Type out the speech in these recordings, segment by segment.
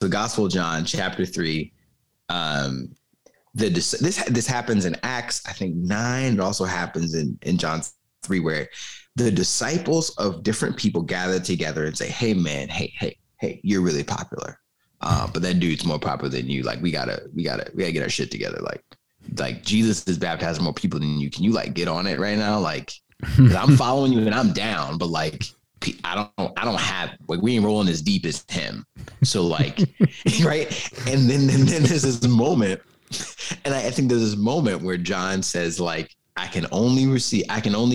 the Gospel of John, chapter 3, this happens in Acts, I think 9. It also happens in John 3, where the disciples of different people gather together and say, hey, man, hey, you're really popular. But that dude's more popular than you. Like, we gotta get our shit together. Like Jesus is baptizing more people than you. Can you like get on it right now? Like, 'cause I'm following you and I'm down, but like, I don't have, like, we ain't rolling as deep as him. So like, right. And then there's this moment. And I think there's this moment where John says, like, I can only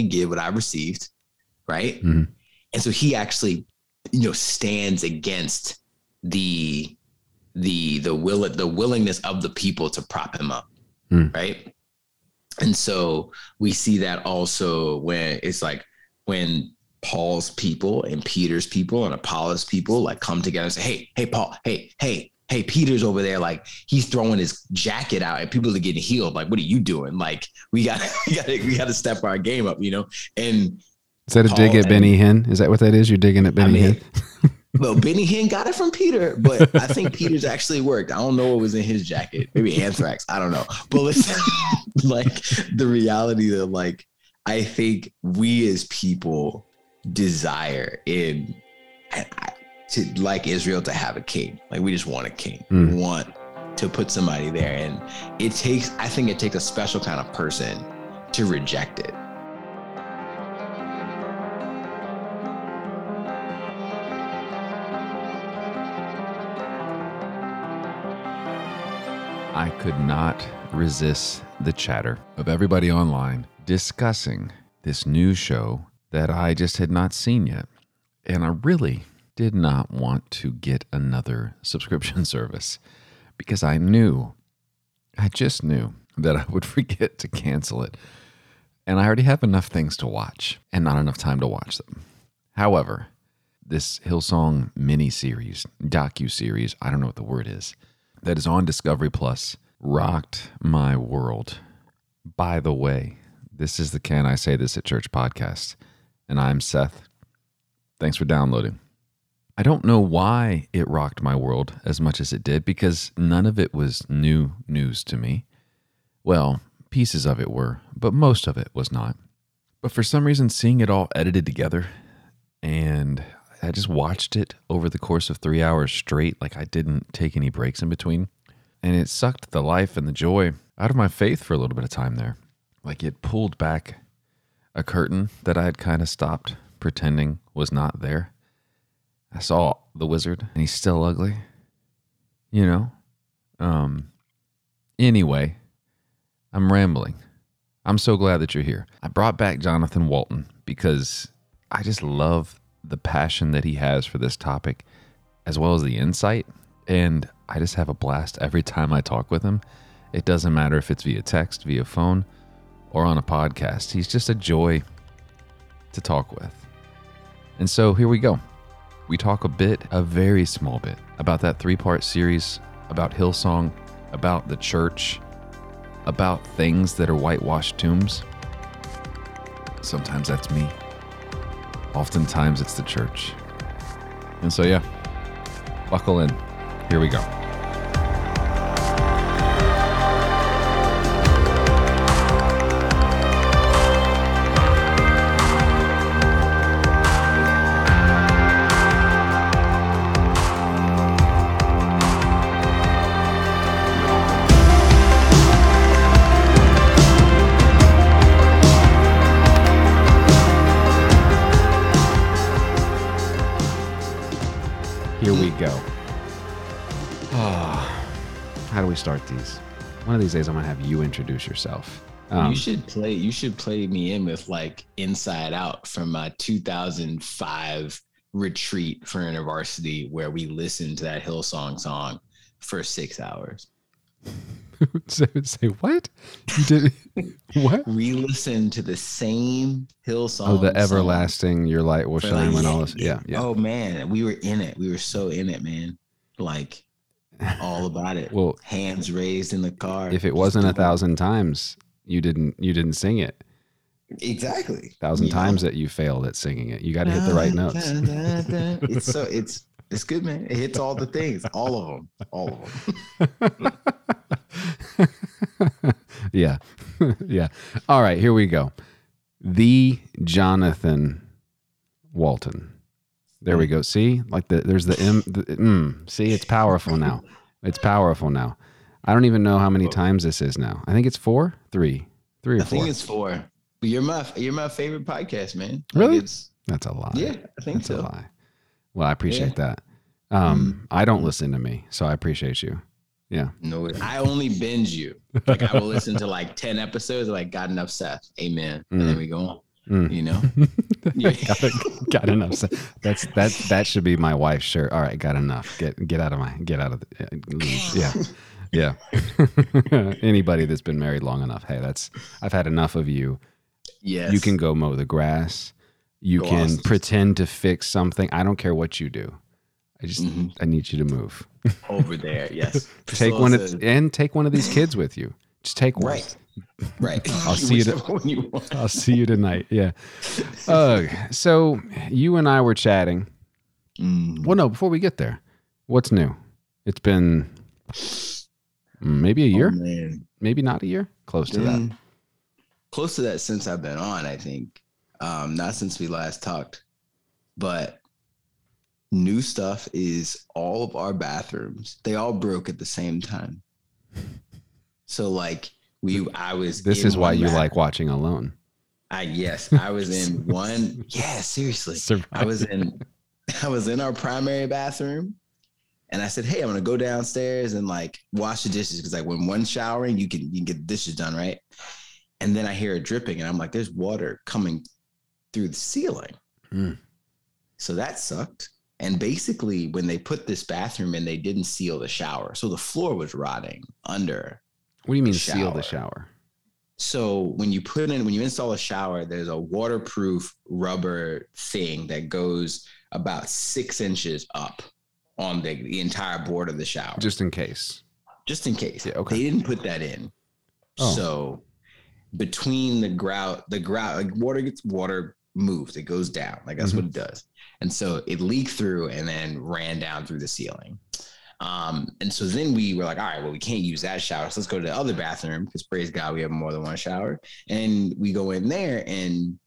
give what I received. Right. Mm-hmm. And so he actually, stands against the willingness of the people to prop him up. Mm. Right. And so we see that also when it's like, when Paul's people and Peter's people and Apollos people like come together and say, hey, Paul, hey, Peter's over there. Like, he's throwing his jacket out and people are getting healed. Like, what are you doing? Like, we gotta step our game up, and is that a dig at Benny Hinn? Is that what that is? You're digging at Benny Hinn? Well, Benny Hinn got it from Peter, but I think Peter's actually worked. I don't know what was in his jacket. Maybe anthrax. I don't know. But it's like the reality that, like, I think we as people desire to like Israel to have a king. Like, we just want a king. Mm. We want to put somebody there. And I think it takes a special kind of person to reject it. I could not resist the chatter of everybody online discussing this new show that I just had not seen yet. And I really did not want to get another subscription service because I just knew that I would forget to cancel it. And I already have enough things to watch and not enough time to watch them. However, this Hillsong miniseries, docuseries, I don't know what the word is, that is on Discovery Plus rocked my world. By the way, this is the Can I Say This at Church podcast, and I'm Seth. Thanks for downloading. I don't know why it rocked my world as much as it did, because none of it was new news to me. Well, pieces of it were, but most of it was not. But for some reason, seeing it all edited together, and I just watched it over the course of 3 hours straight. Like, I didn't take any breaks in between. And it sucked the life and the joy out of my faith for a little bit of time there. Like, it pulled back a curtain that I had kind of stopped pretending was not there. I saw the wizard and he's still ugly, Anyway, I'm rambling. I'm so glad that you're here. I brought back Jonathan Walton because I just love the passion that he has for this topic, as well as the insight. And I just have a blast every time I talk with him. It doesn't matter if it's via text, via phone, or on a podcast. He's just a joy to talk with. And so here we go. We talk a very small bit, about that 3-part series, about Hillsong, about the church, about things that are whitewashed tombs. Sometimes that's me. Oftentimes it's the church. And so, yeah, buckle in. Here we go. Start these. One of these days I'm gonna have you introduce yourself. You should play me in with like Inside Out from my 2005 retreat for InterVarsity, where we listened to that Hillsong song for 6 hours. Say what? You did what? We listened to the same Hillsong. Oh, the everlasting song. Your light will shine when all is. Yeah, yeah. Oh man, we were in it. We were so in it, man. Like, all about it. Well, hands raised in the car. If it wasn't 1,000 times, you didn't sing it. Exactly. 1,000 times that you failed at singing it. You got to hit the right notes. It's so it's It's good, man. It hits all the things, all of them. Yeah. Yeah. All right, here we go. The Jonathan Walton. There we go. See, like there's the M. See, it's powerful now. It's powerful now. I don't even know how many times this is now. I think it's three or four. I think it's four. You're my favorite podcast, man. Really? That's a lie. Yeah, I think that's so. A lie. Well, I appreciate that. I don't listen to me, so I appreciate you. Yeah. No, I only binge you. Like I will listen to like 10 episodes. Like got enough Seth. Amen. And then we go on. You know, yeah. got enough. That's that should be my wife's shirt. All right, got enough. Get out of the, yeah. Anybody that's been married long enough. Hey, I've had enough of you. Yes. You can go mow the grass. You go can pretend to fix something. I don't care what you do. I just I need you to move over there. Yes. Take one of these kids with you. Just take one. Right. Right. I'll see you tonight. Yeah. So you and I were chatting. Well, no, before we get there, what's new? It's been maybe a year, maybe not a year. Close to that since I've been on, I think. Not since we last talked, but new stuff is all of our bathrooms. They all broke at the same time. So like, this is why you like watching Alone. I was in one. Yeah, seriously. Surprise. I was in our primary bathroom and I said, hey, I'm going to go downstairs and like wash the dishes. Cause like when one's showering, you can get the dishes done. Right. And then I hear it dripping and I'm like, there's water coming through the ceiling. So that sucked. And basically when they put this bathroom in, they didn't seal the shower. So the floor was rotting under. What do you mean seal the shower? So when you install a shower, there's a waterproof rubber thing that goes about 6 inches up on the entire board of the shower. Just in case. Yeah, okay. They didn't put that in. Oh. So between the grout, like water moves, it goes down. Like that's what it does. And so it leaked through and then ran down through the ceiling. And so then we were like, all right, well, we can't use that shower. So let's go to the other bathroom because praise God, we have more than one shower. And we go in there and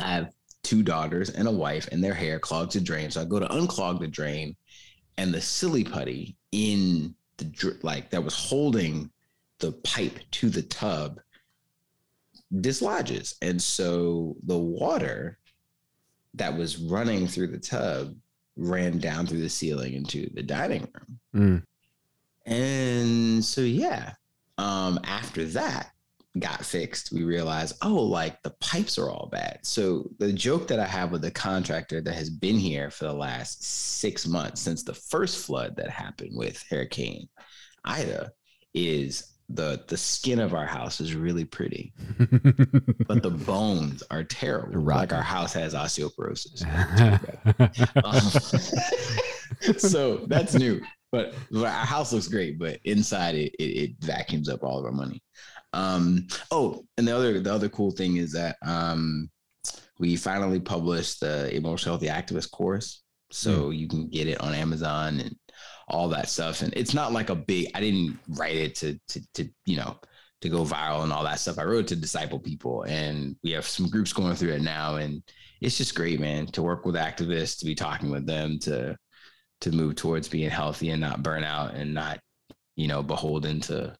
I have two daughters and a wife and their hair clogs the drain. So I go to unclog the drain and the silly putty in the drip, like that was holding the pipe to the tub dislodges. And so the water that was running through the tub ran down through the ceiling into the dining room. And so, yeah, after that got fixed, we realized, like the pipes are all bad. So the joke that I have with the contractor that has been here for the last 6 months since the first flood that happened with Hurricane Ida is the skin of our house is really pretty, but the bones are terrible. Right. Like our house has osteoporosis. So that's new, but our house looks great, but inside it vacuums up all of our money. And the other cool thing is that, we finally published the Emotional Healthy Activist course. So you can get it on Amazon and all that stuff. And it's not like I didn't write it to go viral and all that stuff. I wrote it to disciple people and we have some groups going through it now. And it's just great, man, to work with activists, to be talking with them, to move towards being healthy and not burn out and not, beholden to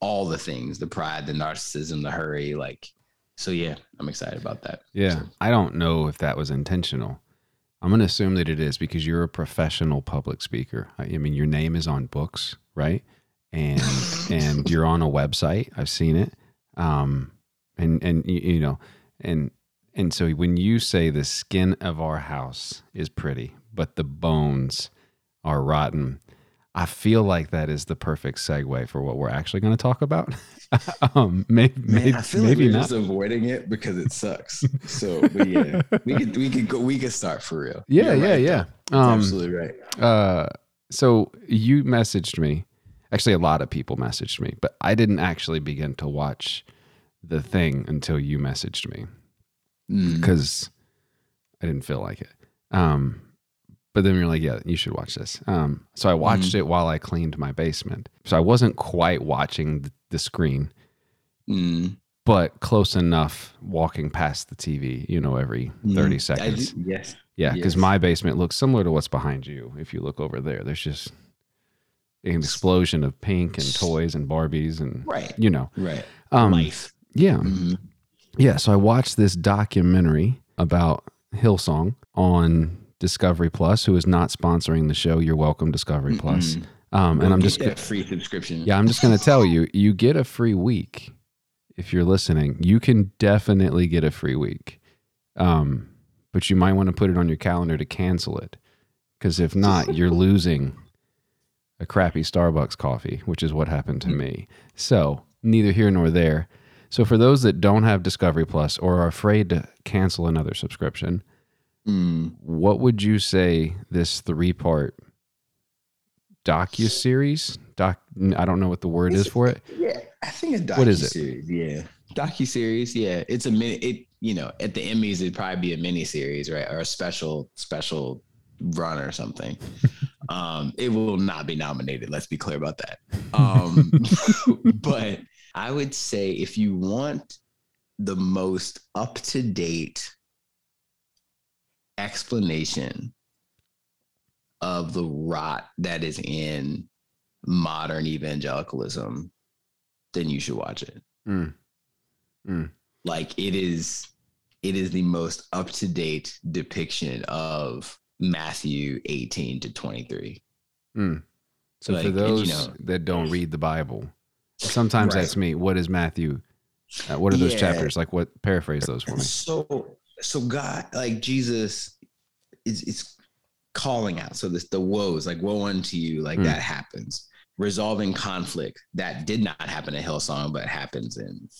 all the things, the pride, the narcissism, the hurry. Like, so yeah, I'm excited about that. Yeah. So. I don't know if that was intentional. I'm going to assume that it is because you're a professional public speaker. I mean, your name is on books, right? And you're on a website. I've seen it. And so when you say the skin of our house is pretty, but the bones are rotten, I feel like that is the perfect segue for what we're actually going to talk about. I feel like we're just avoiding it because it sucks. So but yeah, we could start for real. Yeah, you're yeah, right. Yeah. Absolutely right. So you messaged me. Actually, a lot of people messaged me, but I didn't actually begin to watch the thing until you messaged me because I didn't feel like it. But then you're like, yeah, you should watch this. So I watched it while I cleaned my basement. So I wasn't quite watching the screen, but close enough walking past the TV, you know, every 30 seconds. Yeah, because my basement looks similar to what's behind you. If you look over there, there's just an explosion of pink and toys and Barbies and, you know. Life. Yeah. Yeah, so I watched this documentary about Hillsong on Discovery Plus, who is not sponsoring the show. You're welcome, Discovery Plus. And I'm just get free subscription. Yeah, I'm just going to tell you, you get a free week if you're listening. You can definitely get a free week, but you might want to put it on your calendar to cancel it, because if not, you're losing a crappy Starbucks coffee, which is what happened to me. So neither here nor there. So for those that don't have Discovery Plus or are afraid to cancel another subscription, what would you say this three-part docuseries? I don't know what the word is for it. Yeah, I think it's docuseries. What is it? Yeah, docuseries. Yeah, it's a mini. It, you know, at the Emmys it'd probably be a mini series, right, or a special run or something. It will not be nominated. Let's be clear about that. But I would say if you want the most up-to-date explanation of the rot that is in modern evangelicalism, then you should watch it. Like it is the most up-to-date depiction of Matthew 18 to 23. So like, for those that don't read the Bible, sometimes that's me. What is Matthew? What are those chapters? Like, what? Paraphrase those for me. So God, like Jesus is calling out. So the woes, like woe unto you, like that happens. Resolving conflict that did not happen at Hillsong, but happens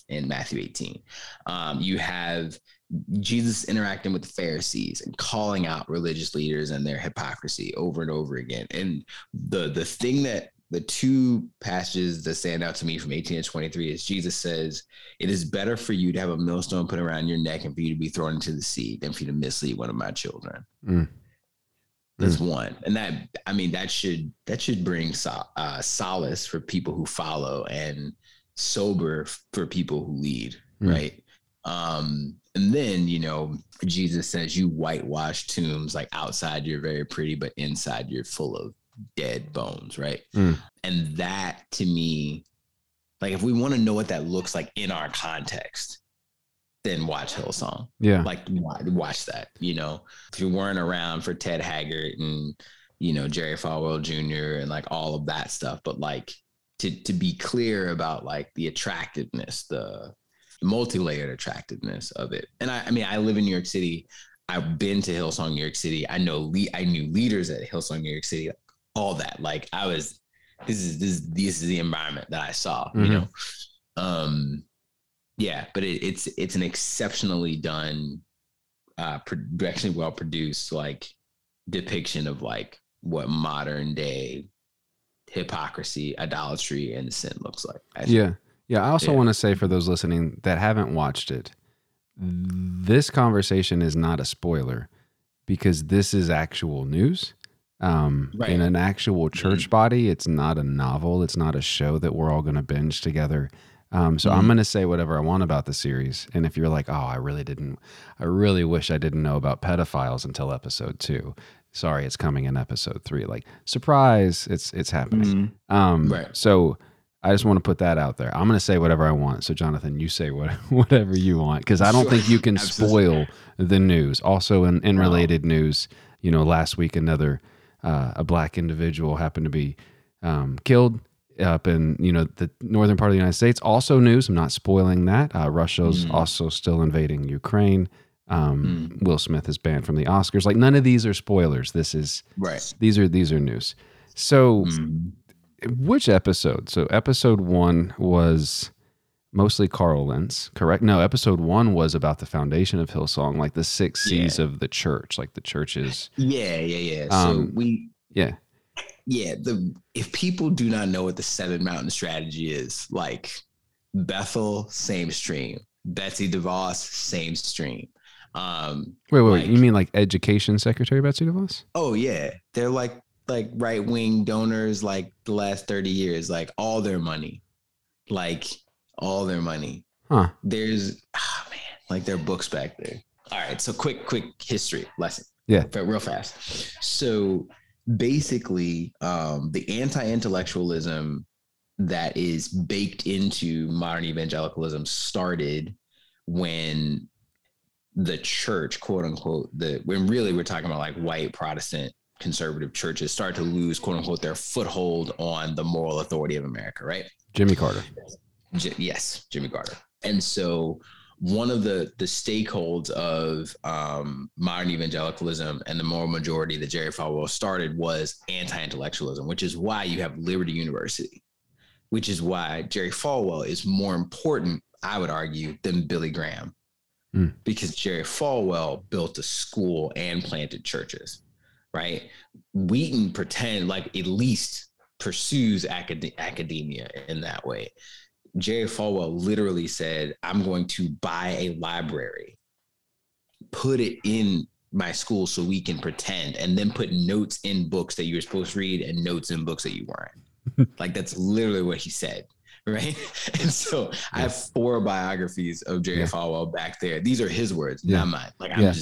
in Matthew 18. You have Jesus interacting with the Pharisees and calling out religious leaders and their hypocrisy over and over again. And the thing that the two passages that stand out to me from 18 to 23 is Jesus says, it is better for you to have a millstone put around your neck and for you to be thrown into the sea than for you to mislead one of my children. That's one. And that, I mean, that should bring solace for people who follow and sober for people who lead. Right. And then, Jesus says you whitewash tombs, like outside you're very pretty, but inside you're full of dead bones. Right. And that to me, like if we want to know what that looks like in our context, then watch Hillsong. Yeah. Like watch that, if you weren't around for Ted Haggard and, Jerry Falwell Jr. and like all of that stuff. But like to be clear about like the attractiveness, the multi-layered attractiveness of it. And I live in New York City. I've been to Hillsong, New York City. I knew leaders at Hillsong, New York City. All that, like this is the environment that I saw, but it's an exceptionally done, actually well produced, like depiction of like what modern day hypocrisy, idolatry, and sin looks like. I also want to say for those listening that haven't watched it, this conversation is not a spoiler because this is actual news. In an actual church body, it's not a novel. It's not a show that we're all going to binge together. I'm going to say whatever I want about the series. And if you're like, oh, I really wish I didn't know about pedophiles until episode 2. Sorry, it's coming in episode 3. Like, surprise, it's happening. So I just want to put that out there. I'm going to say whatever I want. So Jonathan, you say whatever you want, because I don't think you can spoil the news. Also in related news, last week, a black individual happened to be killed up in the northern part of the United States. Also news, I'm not spoiling that. Russia's also still invading Ukraine. Will Smith is banned from the Oscars. Like none of these are spoilers. This is these are news. So which episode? So episode 1 was mostly Carl Lentz, correct? No, episode 1 was about the foundation of Hillsong, like the 6 C's of the church, like the churches. Yeah. If people do not know what the 7 mountain strategy is, like Bethel, same stream. Betsy DeVos, same stream. Wait, you mean like Education Secretary Betsy DeVos? Oh yeah. They're like right wing donors, like the last 30 years, like all their money, Huh. There's, like their books back there. All right. So quick history lesson. Yeah. Real fast. So basically, the anti-intellectualism that is baked into modern evangelicalism started when the church, quote unquote, when really we're talking about like white Protestant conservative churches started to lose, quote unquote, their foothold on the moral authority of America, right? Jimmy Carter. Yes, Jimmy Carter. And so one of the stakeholds of modern evangelicalism and the moral majority that Jerry Falwell started was anti-intellectualism, which is why you have Liberty University, which is why Jerry Falwell is more important, I would argue, than Billy Graham. Because Jerry Falwell built a school and planted churches, right? Wheaton at least pursues academia in that way. Jerry Falwell literally said, I'm going to buy a library, put it in my school so we can pretend, and then put notes in books that you were supposed to read and notes in books that you weren't. Like, that's literally what he said. Right. And so I have 4 biographies of Jerry Falwell back there. These are his words, not mine. And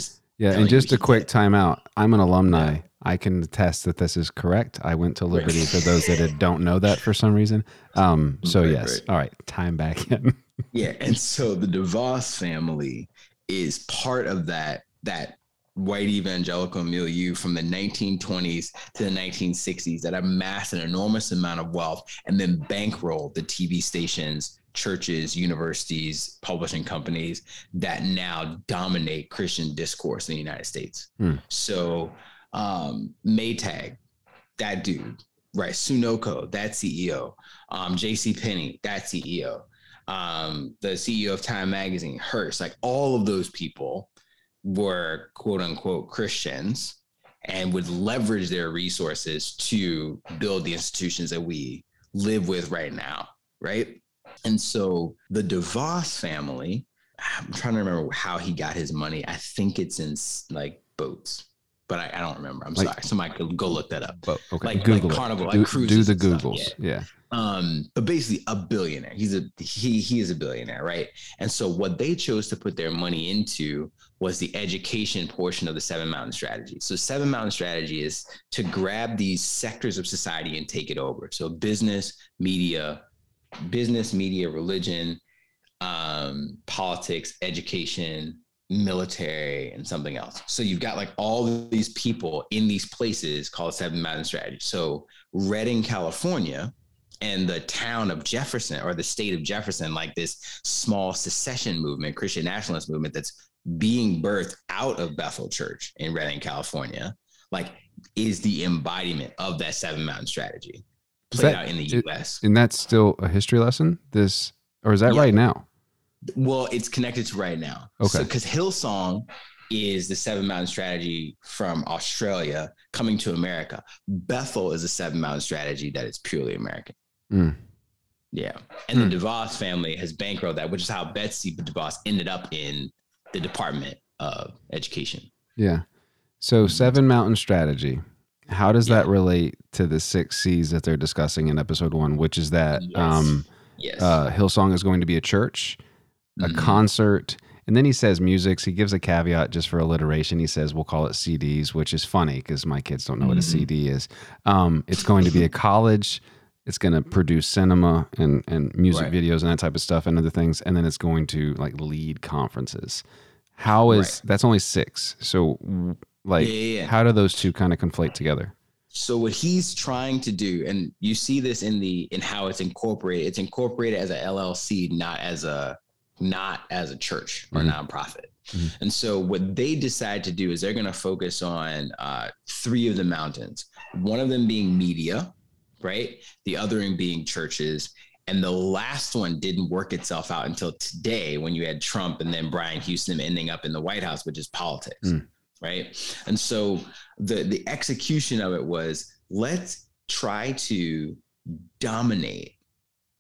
just a quick timeout. I'm an alumni. Yeah. I can attest that this is correct. I went to Liberty for those that don't know that for some reason. Right. All right. Time back in. Yeah. And so the DeVos family is part of that white evangelical milieu from the 1920s to the 1960s that amassed an enormous amount of wealth and then bankrolled the TV stations, churches, universities, publishing companies that now dominate Christian discourse in the United States. So Maytag, that dude, right? Sunoco, that CEO, JCPenney, that CEO, the CEO of Time Magazine, Hearst, like all of those people were quote unquote Christians and would leverage their resources to build the institutions that we live with right now. Right. And so the DeVos family, I'm trying to remember how he got his money. I think it's in like boats, but I don't remember. I'm sorry. Somebody could go look that up. But okay. Like Google, like Carnival, like cruises. Do the Googles. Yeah. But basically a billionaire. He is a billionaire, right? And so what they chose to put their money into was the education portion of the Seven Mountain Strategy. So Seven Mountain Strategy is to grab these sectors of society and take it over. So business, media, religion, politics, education, military, and something else. So you've got like all these people in these places called Seven Mountain Strategy. So Redding, California, and the town of Jefferson, or the state of Jefferson, like this small secession movement, Christian nationalist movement that's being birthed out of Bethel Church in Redding, California, like is the embodiment of that Seven Mountain Strategy played out in the U.S. And that's still a history lesson? Right now? Well, it's connected to right now. Okay. Because Hillsong is the Seven Mountain Strategy from Australia coming to America. Bethel is a Seven Mountain Strategy that is purely American. Yeah. And the DeVos family has bankrolled that, which is how Betsy DeVos ended up in the Department of Education. Yeah. So Seven Mountain Strategy, how does that relate to the 6 C's that they're discussing in episode 1, which is that Hillsong is going to be a church, a concert, and then he says musics. He gives a caveat just for alliteration. He says, we'll call it CDs, which is funny because my kids don't know what a CD is. It's going to be a college. It's going to produce cinema and music videos and that type of stuff and other things. And then it's going to like lead conferences. That's only 6. So how do those two kind of conflate together? So what he's trying to do, and you see this in how it's incorporated as a LLC, not as a church or nonprofit. And so what they decide to do is they're going to focus on 3 of the mountains, one of them being media, right? The other one being churches. And the last one didn't work itself out until today when you had Trump and then Brian Houston ending up in the White House, which is politics, right? And so the execution of it was, let's try to dominate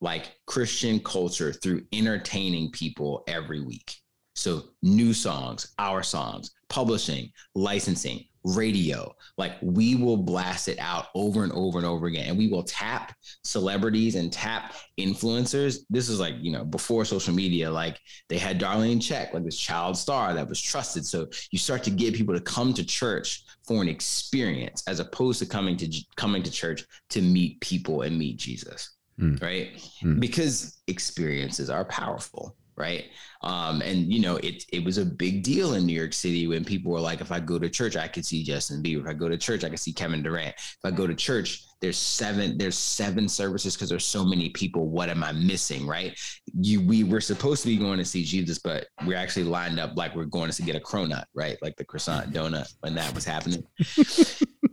like Christian culture through entertaining people every week. So new songs, our songs, publishing, licensing, radio, like we will blast it out over and over and over again. And we will tap celebrities and tap influencers. This is like, you know, before social media, like they had Darlene Zschech, like this child star that was trusted. So you start to get people to come to church for an experience as opposed to coming to church to meet people and meet Jesus. Right. Because experiences are powerful. Right. And, you know, it was a big deal in New York City when people were like, if I go to church, I could see Justin Bieber. If I go to church, I could see Kevin Durant. If I go to church, there's seven services because there's so many people. What am I missing? Right. We were supposed to be going to see Jesus, but we're actually lined up like we're going to get a cronut, right? Like the croissant donut when that was happening.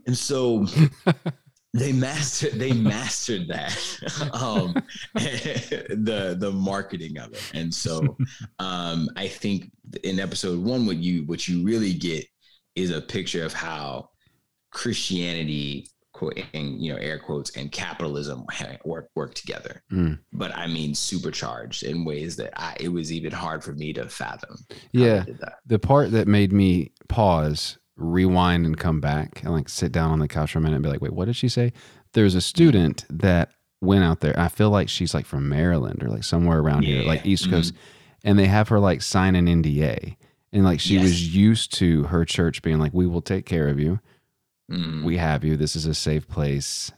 And so They mastered that, the marketing of it. And so I think in episode one, what you really get is a picture of how Christianity, quote, and, you know, air quotes, and capitalism work together. But I mean, supercharged in ways that it was even hard for me to fathom. Yeah, the part that made me pause, rewind and come back and like sit down on the couch for a minute and be like, wait, what did she say? There's a student that went out there. I feel like she's like from Maryland or like somewhere around here, like East Coast. And they have her like sign an NDA. And like she was used to her church being like, we will take care of you. We have you. This is a safe place.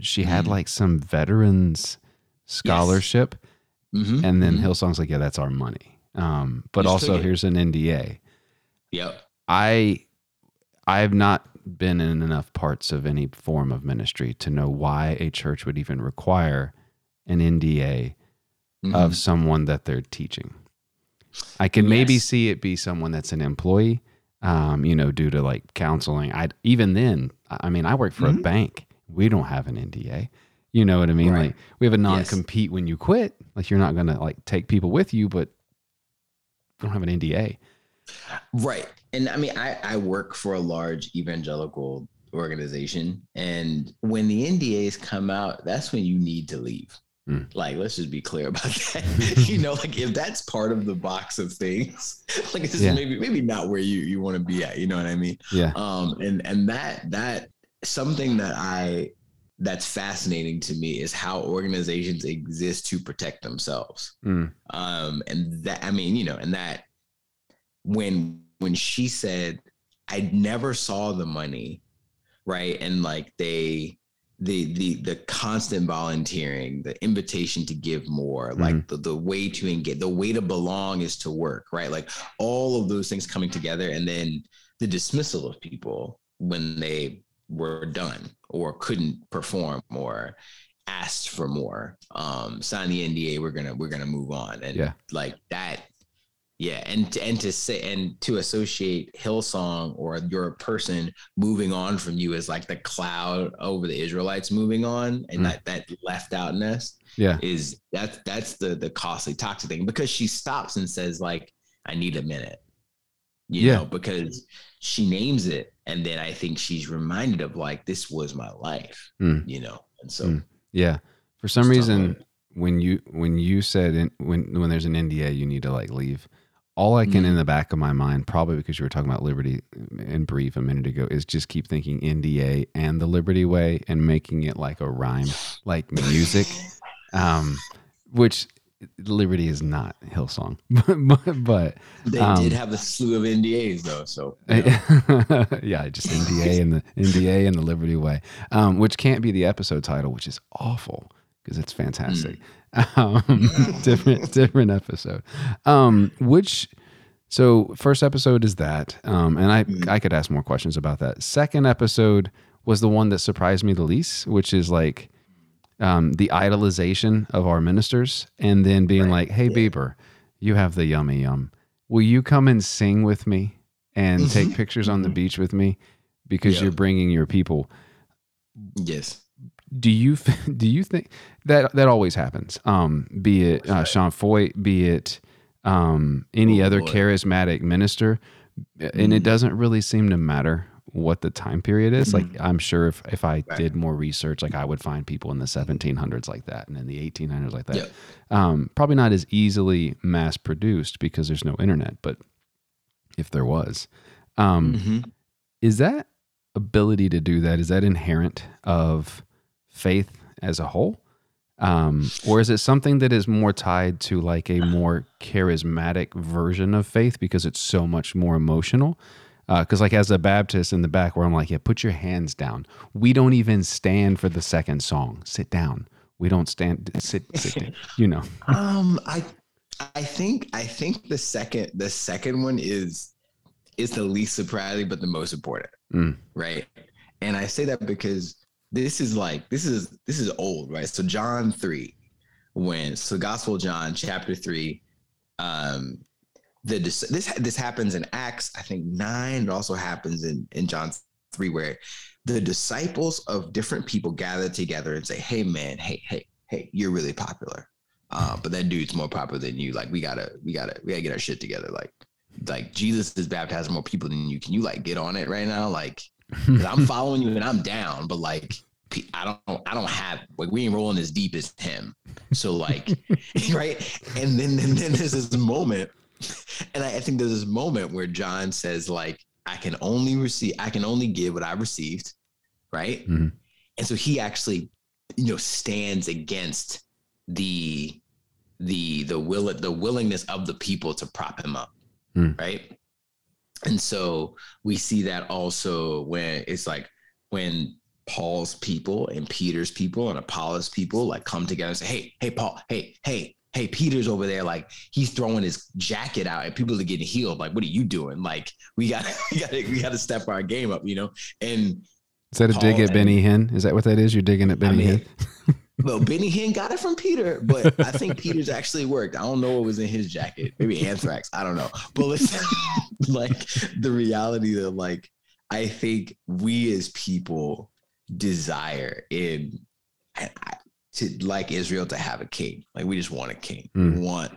She had like some veterans scholarship. And then Hillsong's like, yeah, that's our money. But also here's an NDA. Yep. I have not been in enough parts of any form of ministry to know why a church would even require an NDA of someone that they're teaching. I can maybe see it be someone that's an employee, you know, due to like counseling. Even then, I mean, I work for a bank. We don't have an NDA. You know what I mean? Right. Like we have a non-compete when you quit. Like you're not going to like take people with you, but we don't have an NDA. Right. And I mean, I work for a large evangelical organization, and when the NDAs come out, that's when you need to leave. Like, let's just be clear about that. You know, like if that's part of the box of things, like this is maybe not where you want to be at, you know what I mean? Yeah. And that something that's fascinating to me is how organizations exist to protect themselves. And that, I mean, you know, and that, when she said, I never saw the money, right? And like the constant volunteering, the invitation to give more, like the way to engage, the way to belong is to work, right? Like all of those things coming together, and then the dismissal of people when they were done or couldn't perform or asked for more. Sign the NDA, we're gonna move on. And like that. Yeah. And to say, and to associate Hillsong or your person moving on from you as like the cloud over the Israelites moving on, and that left outness is that's the costly toxic thing, because she stops and says like, I need a minute, you know, because she names it. And then I think she's reminded of like, this was my life, you know? And so, for some reason, when you said, when there's an NDA, you need to like leave. All I can in the back of my mind, probably because you were talking about liberty in brief a minute ago, is just keep thinking NDA and the Liberty Way and making it like a rhyme, like music, which Liberty is not Hillsong, but they did have a slew of NDAs though. So just NDA and the NDA and the Liberty Way, which can't be the episode title, which is awful because it's fantastic. Different episode. So first episode is that. And I could ask more questions about that. Second episode was the one that surprised me the least, which is like the idolization of our ministers, and then being like, hey, Bieber, you have the yummy yum. Will you come and sing with me and take pictures on the beach with me? Because you're bringing your people. Yes. Do you think that always happens? Be it Sean Foyt, be it any other charismatic minister, and it doesn't really seem to matter what the time period is. Mm-hmm. Like, I'm sure if I did more research, like I would find people in the 1700s like that and in the 1800s like that. Yeah. Probably not as easily mass produced because there's no internet, but if there was, is that ability to do that, is that inherent of faith as a whole? Or is it something that is more tied to like a more charismatic version of faith because it's so much more emotional? Because like as a Baptist in the back where I'm like, yeah, put your hands down. We don't even stand for the second song. Sit down. We don't stand. Sit down. You know. I think the second one is the least surprising but the most important. Mm. Right. And I say that because this is old, right? So John 3, Gospel of John chapter 3, this happens in Acts, I think 9. It also happens in John 3, where the disciples of different people gather together and say, "Hey man, hey, you're really popular, but that dude's more popular than you. Like we gotta get our shit together. Like Jesus is baptizing more people than you. Can you like get on it right now? Like." 'Cause I'm following you and I'm down, but like I don't have, like, we ain't rolling as deep as him. So like, right? And then there's this moment, and I think there's this moment where John says like, I can only give what I received, right? Mm-hmm. And so he actually, you know, stands against the willingness of the people to prop him up, right? And so we see that also when it's like when Paul's people and Peter's people and Apollos' people like come together and say, hey, Paul, hey, Peter's over there. Like he's throwing his jacket out and people are getting healed. Like, what are you doing? Like we gotta step our game up, you know? And is that a dig at Benny Hinn? Is that what that is? You're digging at Benny Hinn? Well, Benny Hinn got it from Peter, but I think Peter's actually worked. I don't know what was in his jacket. Maybe anthrax. I don't know. But listen, like the reality that like I think we as people desire to like Israel to have a king. Like we just want a king. Mm. We want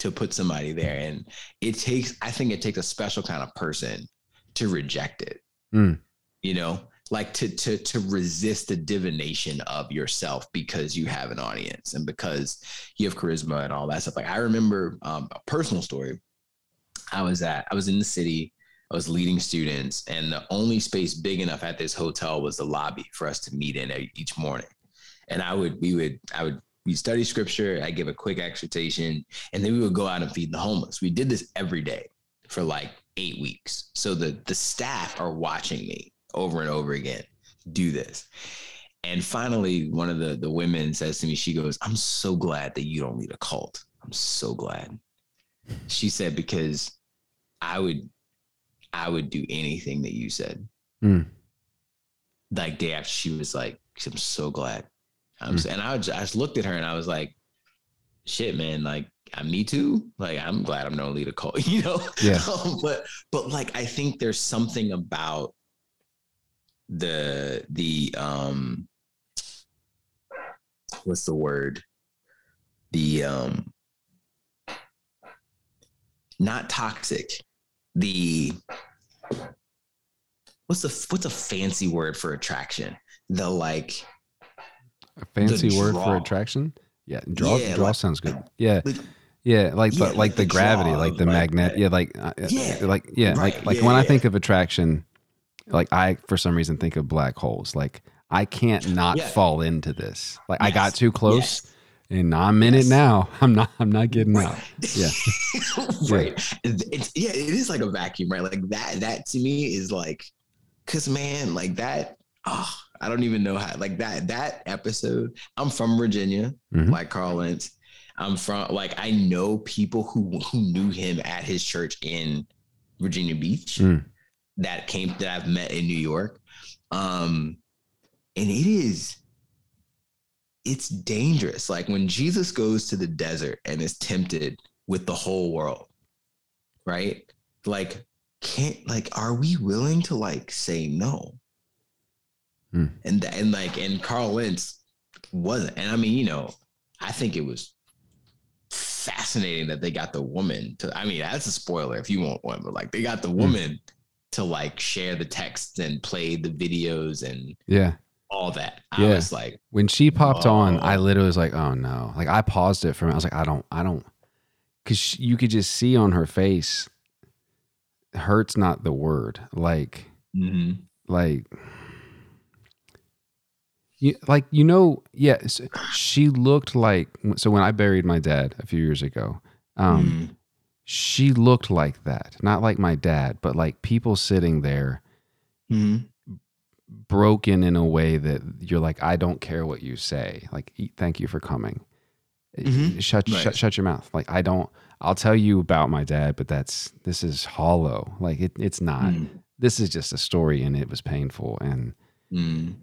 to put somebody there. And I think it takes a special kind of person to reject it. Mm. You know? Like to resist the divination of yourself because you have an audience and because you have charisma and all that stuff. Like I remember a personal story. I was in the city, I was leading students, and the only space big enough at this hotel was the lobby for us to meet in each morning. And we'd study scripture. I'd give a quick exhortation, and then we would go out and feed the homeless. We did this every day for like 8 weeks. So the staff are watching me over and over again do this. And finally, one of the women says to me, she goes, "I'm so glad that you don't lead a cult. I'm so glad." She said, "Because I would do anything that you said." Mm. Like day after, she was like, "I'm so glad." And I just looked at her and I was like, "Shit, man, like me too. Like I'm glad I'm not lead a cult, you know?" Yeah. But like I think there's something about the what's the word? The not toxic. The what's a fancy word for attraction? The like a fancy word for attraction? Yeah, draw like, sounds good. Yeah. Like the gravity, draw, like the magnet. I think of attraction, like I, for some reason, think of black holes. Like I can't not fall into this. Like I got too close, and I'm in it now. I'm not getting out. Yeah, right. It is like a vacuum, right? Like that to me is like, 'cause man, like that. Oh, I don't even know how. Like that episode. I'm from Virginia, like Carl Lentz. I know people who knew him at his church in Virginia Beach. Mm. that I've met in New York. And it's dangerous. Like when Jesus goes to the desert and is tempted with the whole world, right? Like, are we willing to like say no? Mm. And Carl Lentz wasn't. And I mean, you know, I think it was fascinating that they got the woman to, I mean, that's a spoiler if you want one, but like they got the woman to like share the text and play the videos and all that. I was like, when she popped on, I literally was like, oh no. Like I paused it for a minute. I was like, I don't, cause you could just see on her face, hurt's not the word. Like, so she looked like, so when I buried my dad a few years ago, she looked like that, not like my dad, but like people sitting there broken in a way that you're like, I don't care what you say. Like, thank you for coming. Shut your mouth. Like, I'll tell you about my dad, but this is hollow. Like it's not, this is just a story and it was painful. And I'm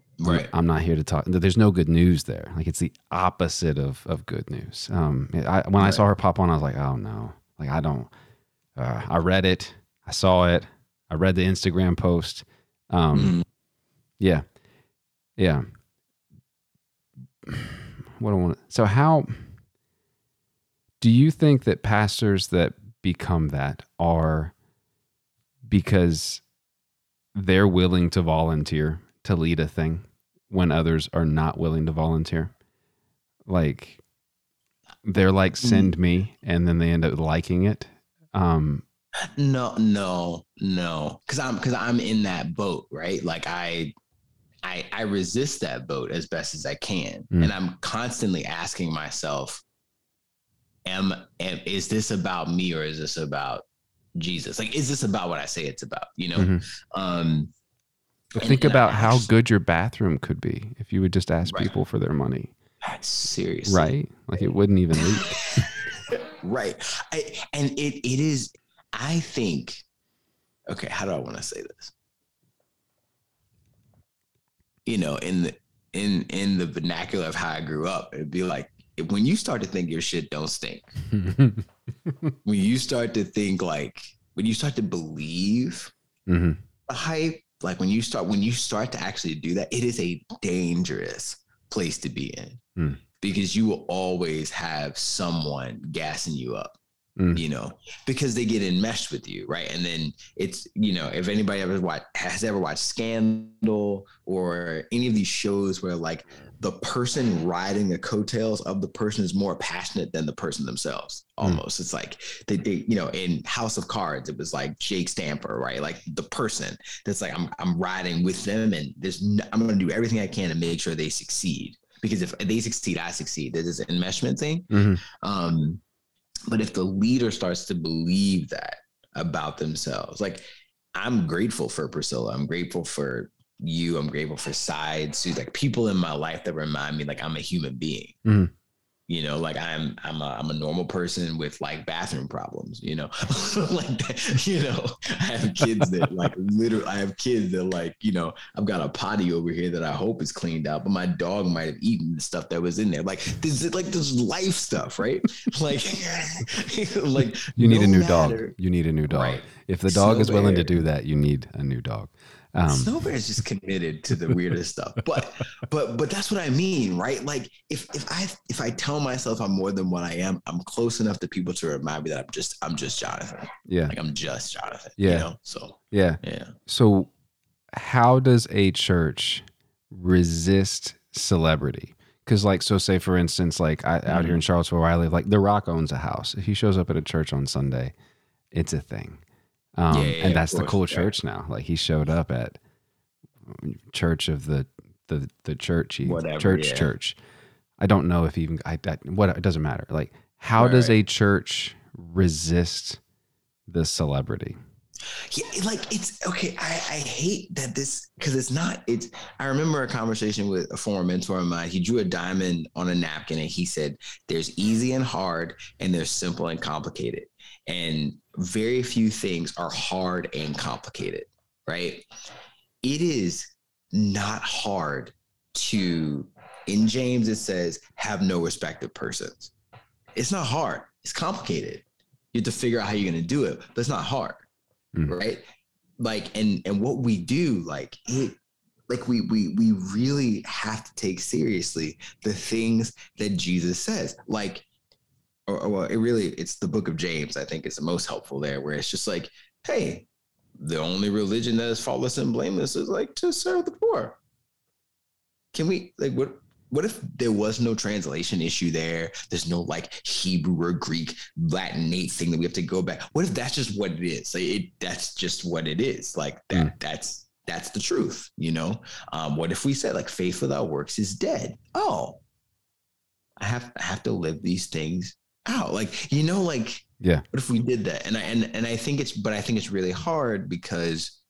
not here to talk. There's no good news there. Like it's the opposite of good news. When I saw her pop on, I was like, oh no. Like I don't, I read it, I saw it, I read the Instagram post. Yeah. So how do you think that pastors that become that are because they're willing to volunteer to lead a thing when others are not willing to volunteer? Like, they're like, send me, and then they end up liking it. No. Cause I'm in that boat, right? Like I resist that boat as best as I can. And I'm constantly asking myself, is this about me or is this about Jesus? Like, is this about what I say it's about, you know? Think about how good your bathroom could be if you would just ask people for their money. That's seriously right. Like it wouldn't even leak. Okay, how do I want to say this? You know, in the vernacular of how I grew up, it'd be like, when you start to think your shit don't stink, when you start to think like, when you start to believe the hype, like when you start to actually do that, it is a dangerous place to be in because you will always have someone gassing you up, you know, because they get enmeshed with you. Right. And then it's, you know, if anybody has ever watched Scandal or any of these shows where like the person riding the coattails of the person is more passionate than the person themselves. Almost. It's like they, you know, in House of Cards, it was like Jake Stamper, right? Like the person that's like, I'm riding with them and I'm going to do everything I can to make sure they succeed, because if they succeed, I succeed. There's this enmeshment thing. But if the leader starts to believe that about themselves, like I'm grateful for Priscilla, I'm grateful for you, I'm grateful for sides, like people in my life that remind me like I'm a human being, you know, like I'm a normal person with like bathroom problems, you know, like that, you know, I have kids that like, you know, I've got a potty over here that I hope is cleaned out, but my dog might have eaten the stuff that was in there. Like this life stuff, right? Like, like you need a new dog. You need a new dog. Right. If the dog is willing to do that, you need a new dog. Snow Bear is just committed to the weirdest stuff, but that's what I mean, right? Like if I tell myself I'm more than what I am, I'm close enough to people to remind me that I'm just Jonathan. Yeah, like I'm just Jonathan. Yeah. You know? So yeah. So how does a church resist celebrity? Because like, so say for instance, like out here in Charlottesville where I live, like The Rock owns a house. If he shows up at a church on Sunday, it's a thing. And that's the cool church now. Like he showed up at Church of the churchy whatever, church. I don't know if even it doesn't matter. Like how does a church resist the celebrity? Yeah, like it's okay. I hate that this because it's not. It's. I remember a conversation with a former mentor of mine. He drew a diamond on a napkin and he said, "There's easy and hard, and there's simple and complicated." And very few things are hard and complicated, right? It is not hard to, in James, it says, have no respect of persons. It's not hard. It's complicated. You have to figure out how you're going to do it, but it's not hard, right? Like, and what we do, like it, like we really have to take seriously the things that Jesus says, like, well, it's the book of James, I think, is the most helpful there, where it's just like, hey, the only religion that is faultless and blameless is like to serve the poor. Can we, like, what if there was no translation issue there? There's no like Hebrew or Greek, Latinate thing that we have to go back. What if that's just what it is? Like, that's just what it is. Like that, that's the truth, you know? What if we said like faith without works is dead? Oh, I have to live these things out. Like, you know, like, yeah. What if we did that? And I think it's really hard because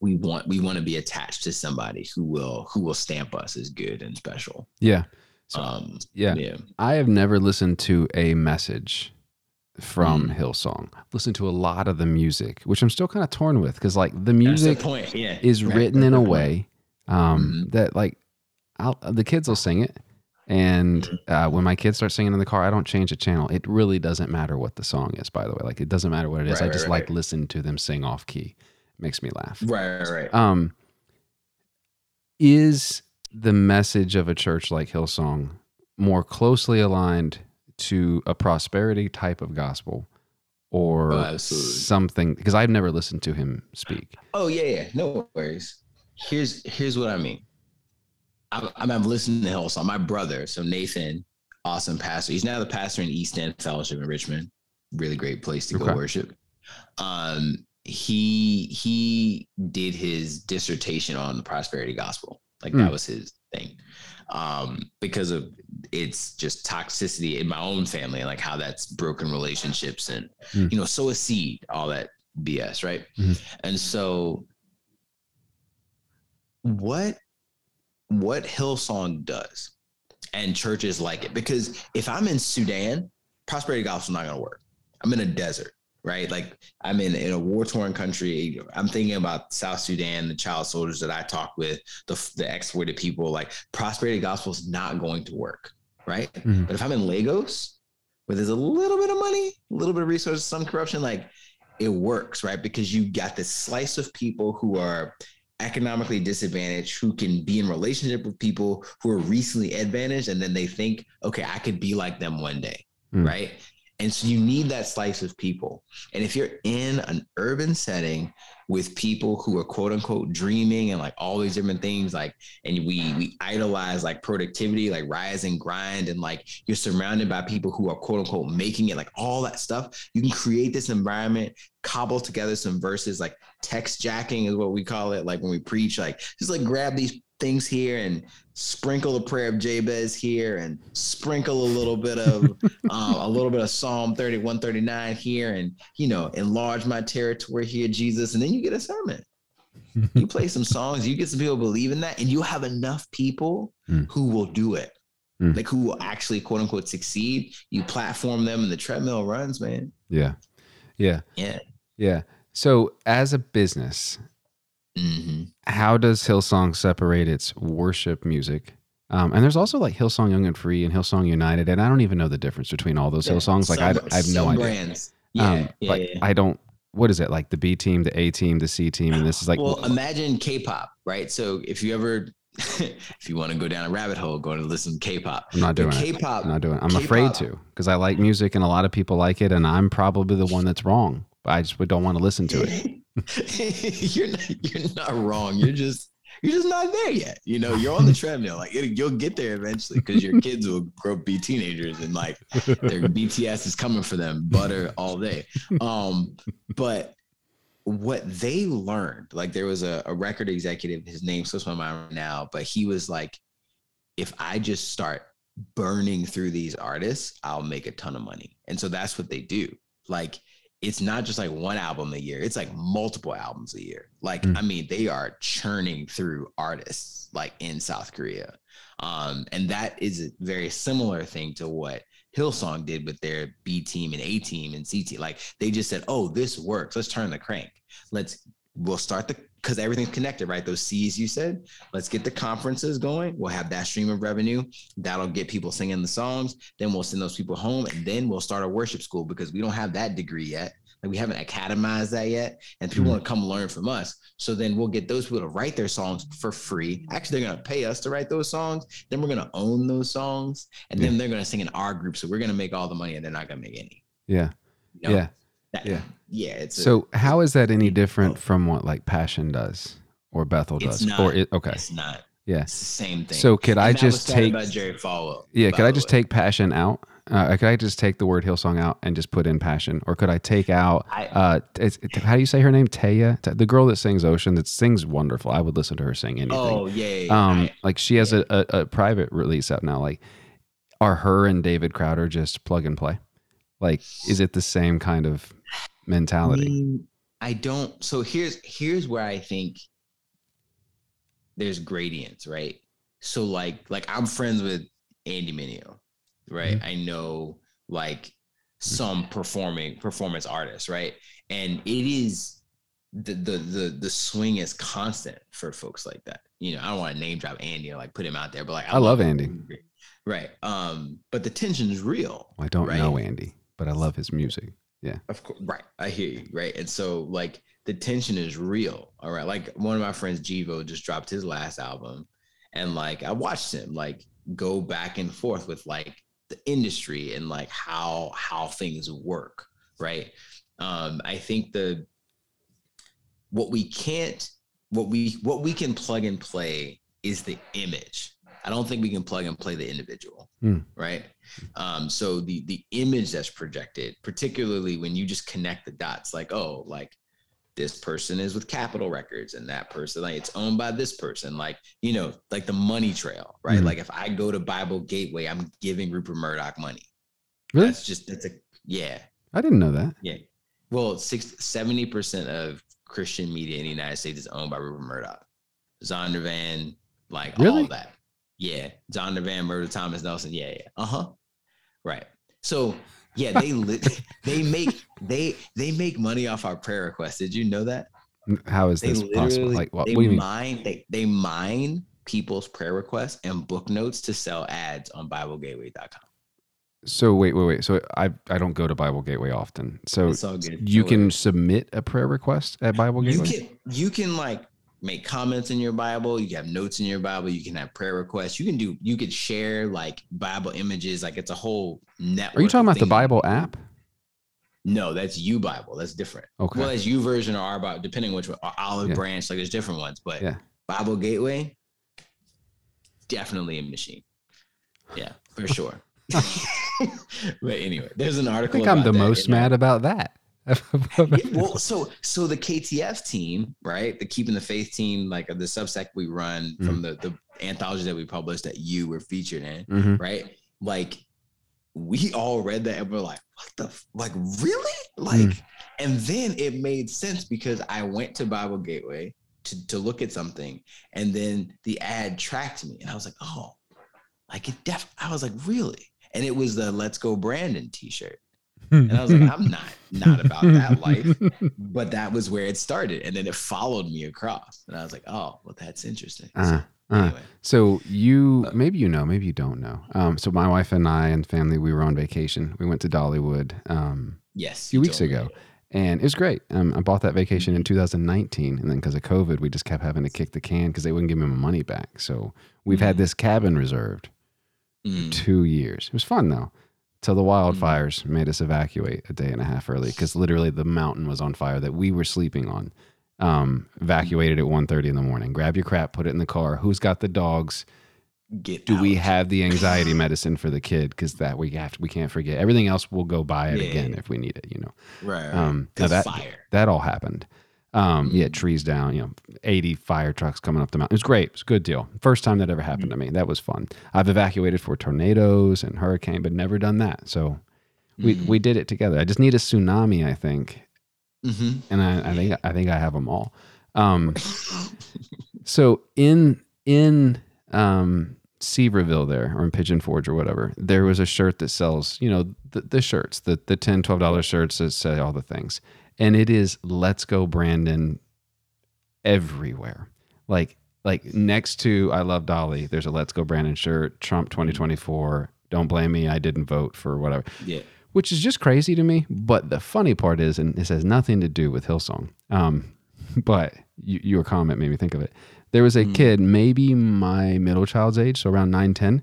we want to be attached to somebody who will stamp us as good and special. Yeah. So, yeah. I have never listened to a message from Hillsong. Listened to a lot of the music, which I'm still kind of torn with, because like the music is written in a way that like the kids will sing it. And when my kids start singing in the car, I don't change the channel. It really doesn't matter what the song is, by the way. Like, it doesn't matter what it is. Right, I just like listen to them sing off key. It makes me laugh. Right. Is the message of a church like Hillsong more closely aligned to a prosperity type of gospel or something? Because I've never listened to him speak. Oh, yeah. No worries. Here's what I mean. I'm listening to Hillsong. My brother, so Nathan, awesome pastor. He's now the pastor in East End Fellowship in Richmond. Really great place to go worship. He did his dissertation on the prosperity gospel. Like that was his thing. Because of it's just toxicity in my own family and like how that's broken relationships and, you know, sow a seed, all that BS, right? And so what Hillsong does and churches like it, because if I'm in Sudan, prosperity gospel is not going to work. I'm in a desert, right? Like I'm in a war torn country. I'm thinking about South Sudan, the child soldiers that I talk with, the exploited people, like prosperity gospel is not going to work. Right. But if I'm in Lagos where there's a little bit of money, a little bit of resources, some corruption, like it works. Right. Because you got this slice of people who are economically disadvantaged, who can be in relationship with people who are recently advantaged. And then they think, okay, I could be like them one day. Right. And so you need that slice of people. And if you're in an urban setting with people who are quote unquote dreaming and like all these different things, like, and we idolize like productivity, like rise and grind. And like, you're surrounded by people who are quote unquote making it, like all that stuff. You can create this environment, cobble together some verses, like text jacking is what we call it. Like when we preach, like just like grab these things here and sprinkle a prayer of Jabez here and sprinkle a little bit of Psalm 31:39 here and, you know, enlarge my territory here, Jesus. And then you get a sermon. You play some songs, you get some people believe in that, and you'll have enough people who will do it, like who will actually quote unquote succeed. You platform them and the treadmill runs, man. Yeah. So as a business, how does Hillsong separate its worship music? And there's also like Hillsong Young and Free and Hillsong United, and I don't even know the difference between all those Hillsongs. Like I have no brands. Idea. I don't. What is it like? The B team, the A team, the C team, and this is like. Well, imagine K-pop, right? So if you ever, if you want to go down a rabbit hole, go and listen to K-pop. I'm not doing it. I'm K-pop, afraid to, because I like music and a lot of people like it, and I'm probably the one that's wrong. I just don't want to listen to it. You're not wrong. You're just not there yet. You know, you're on the treadmill. Like you'll get there eventually, because your kids will grow up, be teenagers, and like their BTS is coming for them, butter all day. But what they learned, like there was a record executive, his name slips my mind right now, but he was like, if I just start burning through these artists, I'll make a ton of money. And so that's what they do. Like, it's not just like one album a year. It's like multiple albums a year. Like, I mean, they are churning through artists like in South Korea. And that is a very similar thing to what Hillsong did with their B team and A team and C team. Like they just said, oh, this works. Let's turn the crank. We'll start because everything's connected, right? Those C's you said, let's get the conferences going. We'll have that stream of revenue. That'll get people singing the songs. Then we'll send those people home. And then we'll start a worship school, because we don't have that degree yet. Like we haven't academized that yet. And people want to come learn from us. So then we'll get those people to write their songs for free. Actually, they're going to pay us to write those songs. Then we're going to own those songs. And then they're going to sing in our group. So we're going to make all the money and they're not going to make any. Yeah. You know? Yeah. That, yeah. It's so how is that any different from what like Passion does or Bethel does? It's not, or it's not. Yeah. It's the same thing. So could I just take about Jerry Falwell? Yeah. Could I just take Passion out? Could I just take the word Hillsong out and just put in Passion? Or could I take out, how do you say her name? Taya? The girl that sings Ocean, that sings wonderful. I would listen to her sing anything. Oh, yeah. Like she has a private release up now. Like, are her and David Crowder just plug and play? Like, is it the same kind of mentality? I mean, I don't. So here's where I think there's gradients, right? So like I'm friends with Andy Mineo, right? Mm-hmm. I know like some performance artists, right? And it is the swing is constant for folks like that. You know, I don't want to name drop Andy or like put him out there, but like I love Andy, right? But the tension is real. Well, I don't know Andy, but I love his music. Yeah, of course, right? I hear you, right? And so like the tension is real. All right, like one of my friends, Jivo, just dropped his last album, and like I watched him like go back and forth with like the industry and like how things work, right? I think what we can plug and play is the image. I don't think we can plug and play the individual, right? So the image that's projected, particularly when you just connect the dots, like, oh, like this person is with Capitol Records and that person, like it's owned by this person, like, you know, like the money trail, right? Like if I go to Bible Gateway, I'm giving Rupert Murdoch money. Really? Yeah. I didn't know that. Yeah. Well, 70% of Christian media in the United States is owned by Rupert Murdoch. Zondervan, like all that. Yeah, John Devan, Murder, Thomas Nelson. Yeah. Right. So yeah, they make money off our prayer requests. Did you know that? How is this possible? Like, what do you mean? They mine people's prayer requests and book notes to sell ads on BibleGateway.com. So wait. So I don't go to Bible Gateway often. So you can submit a prayer request at Bible Gateway. You can like make comments in your Bible. You have notes in your Bible. You can have prayer requests. You could share like Bible images. Like it's a whole network. Are you talking about the Bible app? No, that's YouBible. That's different. Okay. Well, that's YouVersion or our Bible, depending which one, Olive Branch. Like there's different ones, but Bible Gateway, definitely a machine. Yeah, for sure. But anyway, there's an article. I think I'm the most mad about that. Well, so the KTF team, right? The Keeping the Faith team, like the subsect we run from the anthology that we published that you were featured in, right? Like we all read that and we're like, what the, like really? Like, and then it made sense because I went to Bible Gateway to look at something and then the ad tracked me and I was like, oh, like it I was like, really? And it was the Let's Go Brandon t-shirt. And I was like, I'm not about that life, but that was where it started. And then it followed me across and I was like, oh, well, that's interesting. Anyway. So maybe you don't know. So my wife and I and family, we were on vacation. We went to Dollywood, a few weeks ago and it was great. I bought that vacation in 2019 and then because of COVID, we just kept having to kick the can cause they wouldn't give me my money back. So we've had this cabin reserved for 2 years. It was fun though. So the wildfires made us evacuate a day and a half early because literally the mountain was on fire that we were sleeping on. Evacuated at 1:30 in the morning. Grab your crap, put it in the car. Who's got the dogs? Do we have the anxiety medicine for the kid? Because that we can't forget. Everything else we'll go buy it again if we need it, you know. Right. That all happened. Trees down, you know, 80 fire trucks coming up the mountain. It was great. It was a good deal. First time that ever happened to me. That was fun. I've evacuated for tornadoes and hurricane, but never done that. So we did it together. I just need a tsunami, I think. Mm-hmm. And I think I have them all. So in Seaverville there, or in Pigeon Forge or whatever, there was a shirt that sells, you know, the shirts, the $10, $12 shirts that say all the things. And it is Let's Go Brandon everywhere. Like next to I Love Dolly, there's a Let's Go Brandon shirt, Trump 2024, don't blame me, I didn't vote for whatever. Yeah. Which is just crazy to me. But the funny part is, and this has nothing to do with Hillsong, but your comment made me think of it. There was a kid, maybe my middle child's age, so around 9, 10,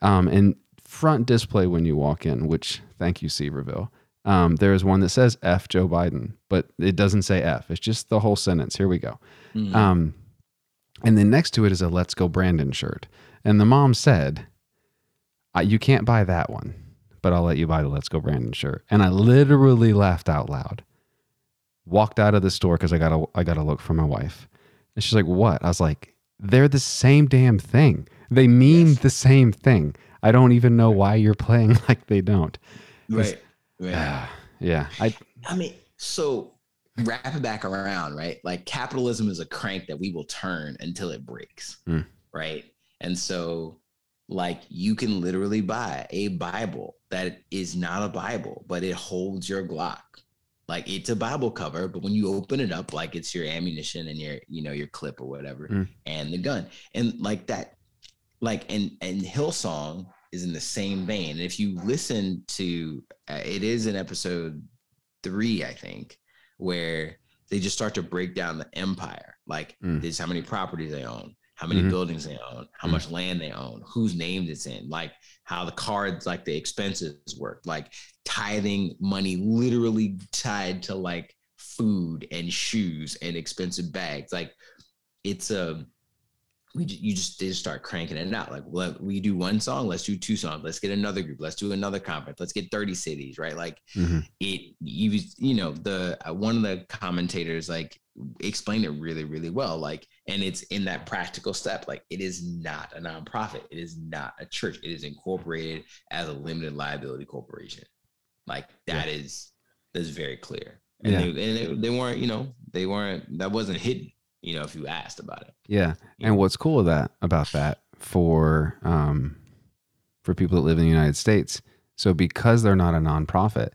and front display when you walk in, which thank you, Seaverville. There is one that says F Joe Biden, but it doesn't say F. It's just the whole sentence. Here we go. Mm. And then next to it is a Let's Go Brandon shirt. And the mom said, you can't buy that one, but I'll let you buy the Let's Go Brandon shirt. And I literally laughed out loud. Walked out of the store because I got a look for my wife. And she's like, what? I was like, they're the same damn thing. They mean the same thing. I don't even know why you're playing like they don't. Right. Yeah. I mean, so wrap it back around, right? Like capitalism is a crank that we will turn until it breaks. Mm. Right. And so like you can literally buy a Bible that is not a Bible, but it holds your Glock. Like it's a Bible cover, but when you open it up, like it's your ammunition and your, you know, your clip or whatever, and the gun. And like that, like, and Hillsong is in the same vein. And if you listen to, it is in episode 3, I think, where they just start to break down the empire. Like this, how many properties they own, how many buildings they own, how much land they own, whose name it's in, like how the cards, like the expenses work, like tithing money literally tied to like food and shoes and expensive bags. Like it's a, you just did start cranking it out. Like well, we do one song, let's do 2 songs. Let's get another group. Let's do another conference. Let's get 30 cities. Right. Like you know, the, one of the commentators, like explained it really, really well. Like, and it's in that practical step. Like it is not a nonprofit. It is not a church. It is incorporated as a limited liability corporation. Like that is very clear. And they weren't, that wasn't hidden. You know, if you asked about it. Yeah. And what's cool about that for people that live in the United States. So because they're not a nonprofit,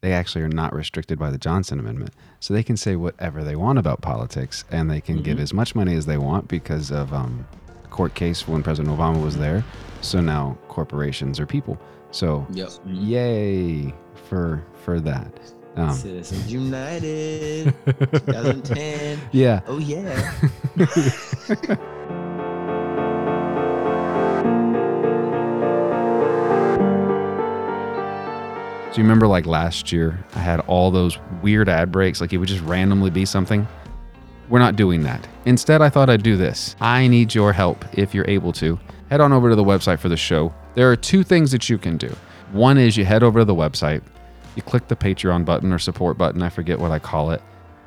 they actually are not restricted by the Johnson Amendment. So they can say whatever they want about politics and they can give as much money as they want because of a court case when President Obama was there. So now corporations are people. So yay for that. Citizens United 2010. Yeah. Oh yeah. Do you remember like last year I had all those weird ad breaks, like it would just randomly be something? We're not doing that. Instead, I thought I'd do this. I need your help if you're able to. Head on over to the website for the show. There are 2 things that you can do. One is you head over to the website. You click the Patreon button or support button, I forget what I call it,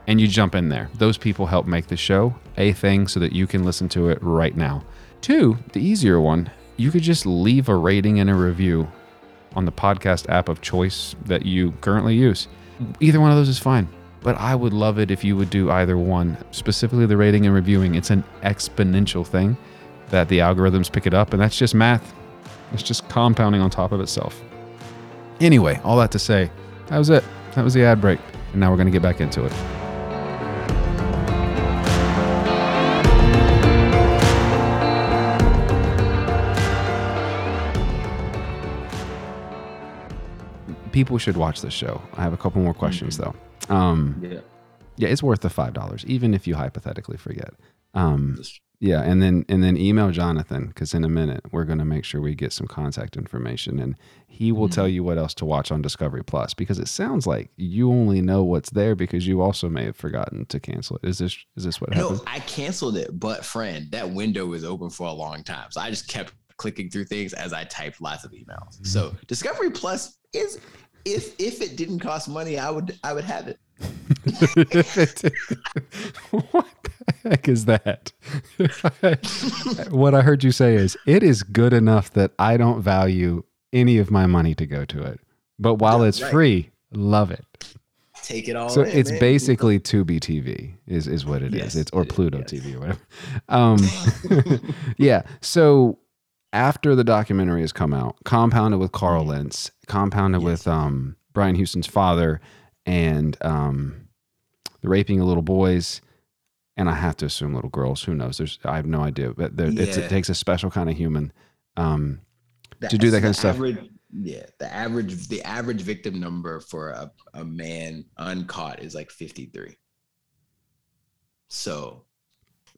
and you jump in there. Those people help make the show a thing so that you can listen to it right now. 2, the easier one, you could just leave a rating and a review on the podcast app of choice that you currently use. Either one of those is fine, but I would love it if you would do either one, specifically the rating and reviewing. It's an exponential thing that the algorithms pick it up, and that's just math. It's just compounding on top of itself. Anyway, all that to say, that was it. That was the ad break. And now we're going to get back into it. People should watch this show. I have a couple more questions, though. Yeah, it's worth the $5, even if you hypothetically forget. Yeah, and then email Jonathan, because in a minute we're going to make sure we get some contact information, and he will tell you what else to watch on Discovery Plus, because it sounds like you only know what's there because you also may have forgotten to cancel it. Is this what happened? No, I canceled it, but friend, that window was open for a long time, so I just kept clicking through things as I typed lots of emails. So Discovery Plus is, if it didn't cost money, I would have it. What the heck is that? What I heard you say is, it is good enough that I don't value any of my money to go to it, but while it's free, love it. Take it all. So it's basically Tubi TV is what it is. It's or Pluto TV or whatever. Yeah. So after the documentary has come out, compounded with Carl Lentz, compounded with Brian Houston's father, and the raping of little boys, and I have to assume little girls. Who knows? I have no idea. But it takes a special kind of human to do that kind of stuff. The average victim number for a man uncaught is like 53. So,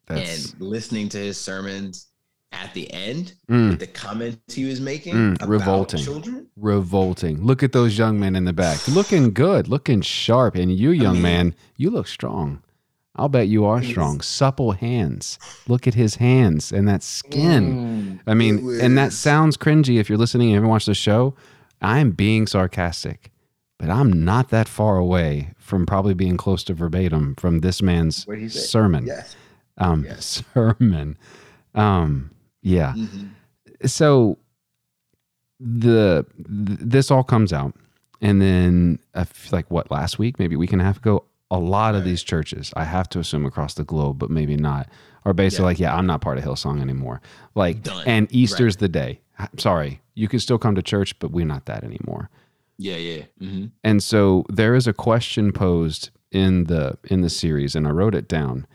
and listening to his sermons at the end with the comments he was making about children. Revolting. Look at those young men in the back. Looking good, looking sharp. And you, young man, you look strong. I'll bet you are strong. Supple hands. Look at his hands and that skin. I mean, and that sounds cringy if you're listening and haven't watched the show. I'm being sarcastic, but I'm not that far away from probably being close to verbatim from this man's sermon. Yes. Sermon. Yeah. Mm-hmm. So this all comes out. And then last week, maybe a week and a half ago, a lot of these churches, I have to assume across the globe, but maybe not, are basically I'm not part of Hillsong anymore. Done. And Easter's the day. Sorry, you can still come to church, but we're not that anymore. Yeah, yeah. Mm-hmm. And so there is a question posed in the series, and I wrote it down.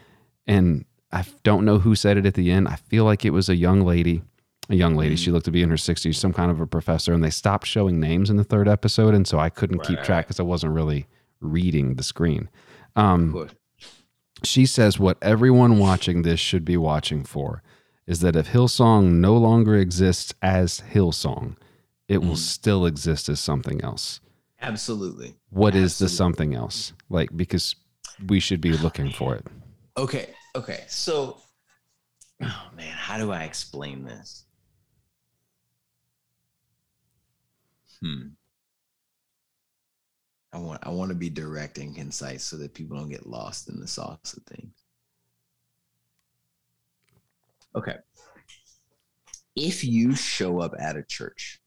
And I don't know who said it at the end. I feel like it was a young lady. Mm-hmm. She looked to be in her 60s, some kind of a professor, and they stopped showing names in the third episode, and so I couldn't keep track because I wasn't really reading the screen. She says what everyone watching this should be watching for is that if Hillsong no longer exists as Hillsong, it will still exist as something else. Absolutely. What is the something else? Because we should be looking for it. Okay. So, how do I explain this? I want to be direct and concise so that people don't get lost in the sauce of things. Okay. If you show up at a church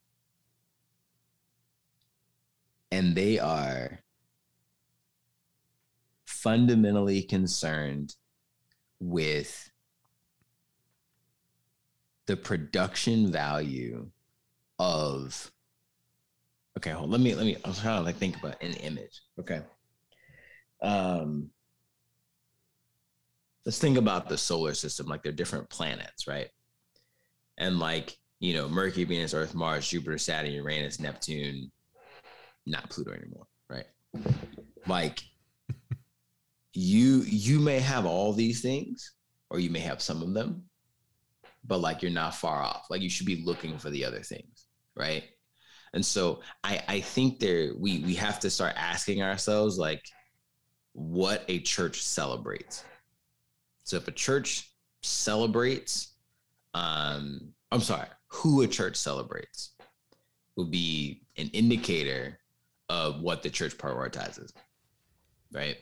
and they are fundamentally concerned with the production value of I'm trying to think about an image. Okay. Let's think about the solar system. They're different planets, right? And Mercury, Venus, Earth, Mars, Jupiter, Saturn, Uranus, Neptune, not Pluto anymore, right? You may have all these things, or you may have some of them, but you're not far off. You should be looking for the other things, right? And so I think we have to start asking ourselves what a church celebrates. So if a church celebrates, who a church celebrates will be an indicator of what the church prioritizes, right?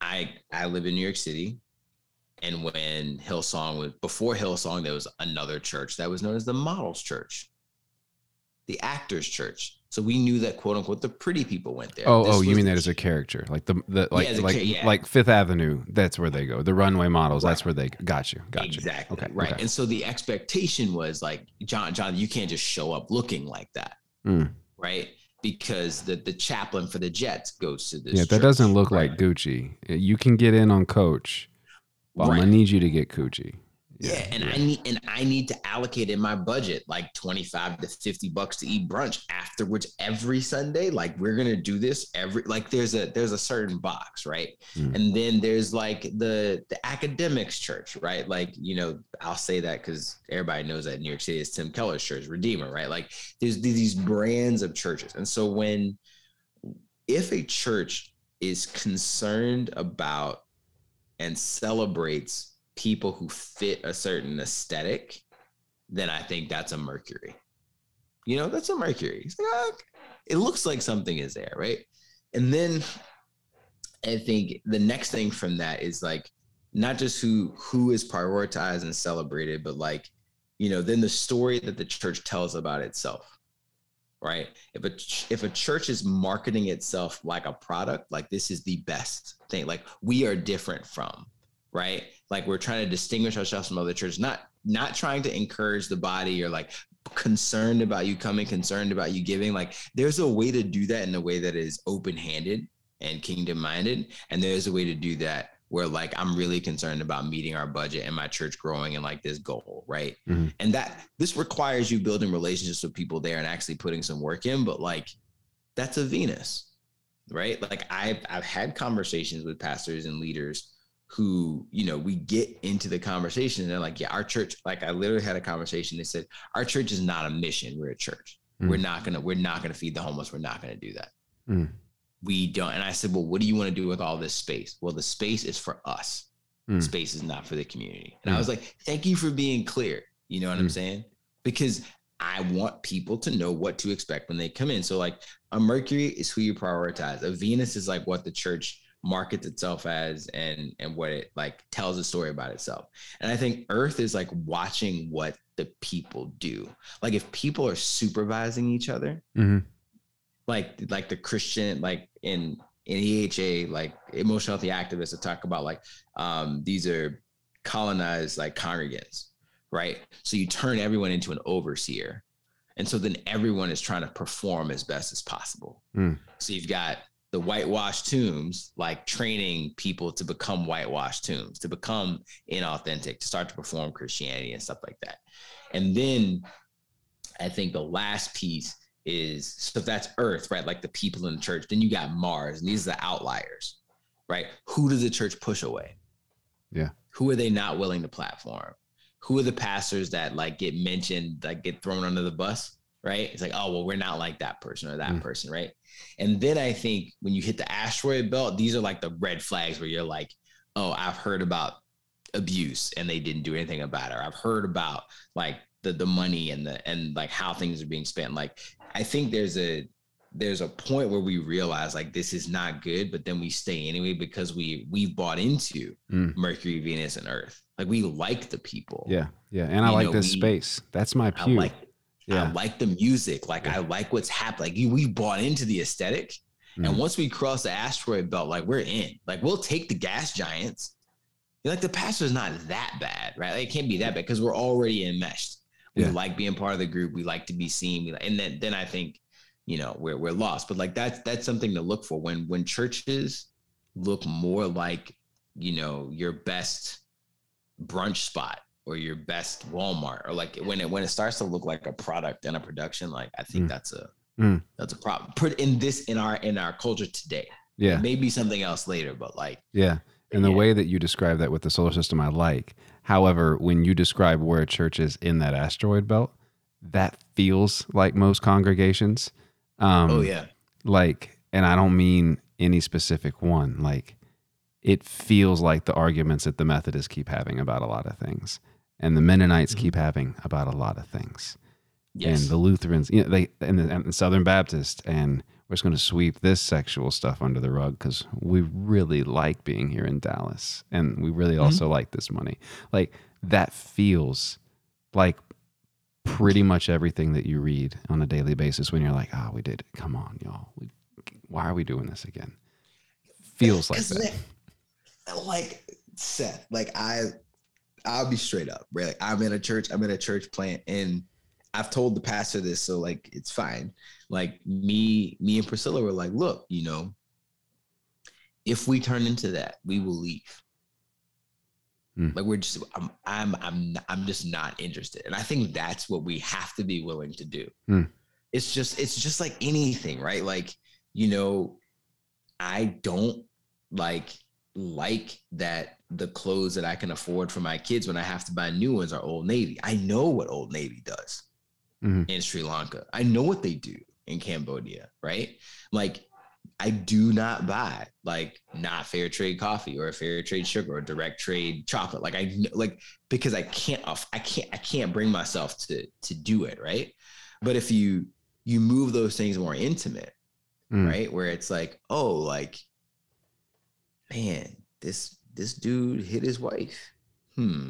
I live in New York City, and before Hillsong, there was another church that was known as the Models Church. The Actors Church. So we knew that, quote unquote, the pretty people went there. Oh, you mean that as a character, like Fifth Avenue? That's where they go. The runway models. Right. That's where they go. Got you. Exactly. Okay. Right. Okay. And so the expectation was John, you can't just show up looking like that, right? Because the chaplain for the Jets goes to this. Yeah, that doesn't look like Gucci. You can get in on Coach. Well, I need you to get Gucci. Yeah, and I need to allocate in my budget $25 to $50 to eat brunch afterwards every Sunday. We're gonna do this every there's a certain box, right? And then there's the academics church, right? I'll say that because everybody knows that in New York City is Tim Keller's church, Redeemer, right? There's these brands of churches, and so if a church is concerned about and celebrates people who fit a certain aesthetic, then I think that's a Mercury. That's a Mercury. It's it looks like something is there, right? And then I think the next thing from that is not just who is prioritized and celebrated, but then the story that the church tells about itself, right? If a church is marketing itself like a product, this is the best thing, we are different from, right? We're trying to distinguish ourselves from other churches, not trying to encourage the body or concerned about you coming, concerned about you giving. There's a way to do that in a way that is open-handed and kingdom-minded. And there's a way to do that where I'm really concerned about meeting our budget and my church growing and this goal, right? Mm-hmm. And this requires you building relationships with people there and actually putting some work in, but that's a Venus, right? I've had conversations with pastors and leaders who, you know, we get into the conversation and they're like, yeah, our church, like I literally had a conversation. They said, our church is not a mission. We're a church. Mm. We're not going to feed the homeless. We're not going to do that. Mm. We don't. And I said, well, what do you want to do with all this space? Well, the space is for us. Mm. Space is not for the community. And I was like, thank you for being clear. You know what I'm saying? Because I want people to know what to expect when they come in. So like a Mercury is who you prioritize. A Venus is like what the church markets itself as and what it like tells a story about itself. And I think Earth is like watching what the people do. Like if people are supervising each other, like the Christian, like in EHA, like Emotional Healthy Activists that talk about like these are colonized like congregants, right? So you turn everyone into an overseer. And so then everyone is trying to perform as best as possible. Mm. So you've got the whitewashed tombs, like training people to become whitewashed tombs, to become inauthentic, to start to perform Christianity and stuff like that. And then I think the last piece is, so that's Earth, right? Like the people in the church. Then you got Mars, and these are the outliers, right? Who does the church push away? Yeah. Who are they not willing to platform? Who are the pastors that like get mentioned, like get thrown under the bus, right? It's like, oh, well, we're not like that person or that person, right? And then I think when you hit the asteroid belt, these are like the red flags where you're like, oh, I've heard about abuse and they didn't do anything about it. Or I've heard about like the money and like how things are being spent. Like, I think there's a point where we realize like this is not good, but then we stay anyway because we bought into Mercury, Venus, and Earth. Like we like the people. Yeah. Yeah. And I like this space. That's my pew. I like the music. Like I like what's happening. Like we bought into the aesthetic. And once we cross the asteroid belt, like we're in. Like we'll take the gas giants. You're like the pastor's not that bad, right? Like, it can't be that bad because we're already enmeshed. We like being part of the group. We like to be seen. And then I think, you know, we're lost. But like that's something to look for when churches look more like, you know, your best brunch spot or your best Walmart, or like when it starts to look like a product and a production. Like I think that's a problem in our culture today. Yeah, maybe something else later, but like the way that you describe that with the solar system, I like. However, when you describe where a church is in that asteroid belt, that feels like most congregations. Like, and I don't mean any specific one. Like, it feels like the arguments that the Methodists keep having about a lot of things, and the Mennonites keep having about a lot of things, and the Lutherans, you know, and the Southern Baptists, and we're just going to sweep this sexual stuff under the rug because we really like being here in Dallas, and we really also like this money. Like, that feels like pretty much everything that you read on a daily basis when you're like, oh, we did it. Come on, y'all. Why are we doing this again? Feels like that. Like, Seth, like I'll be straight up, right? Like I'm in a church plant, and I've told the pastor this, so like it's fine. Like me and Priscilla were like, look, you know, if we turn into that, we will leave. Like I'm just not interested. And I think that's what we have to be willing to do. It's just like anything, right? Like, you know, I don't like that the clothes that I can afford for my kids when I have to buy new ones are Old Navy. I know what Old Navy does in Sri Lanka. I know what they do in Cambodia, right? Like, I do not buy like not fair trade coffee or fair trade sugar or direct trade chocolate. Like because I can't bring myself to do it, right? But if you move those things more intimate, right? Where it's like, oh, like, man, this dude hit his wife. But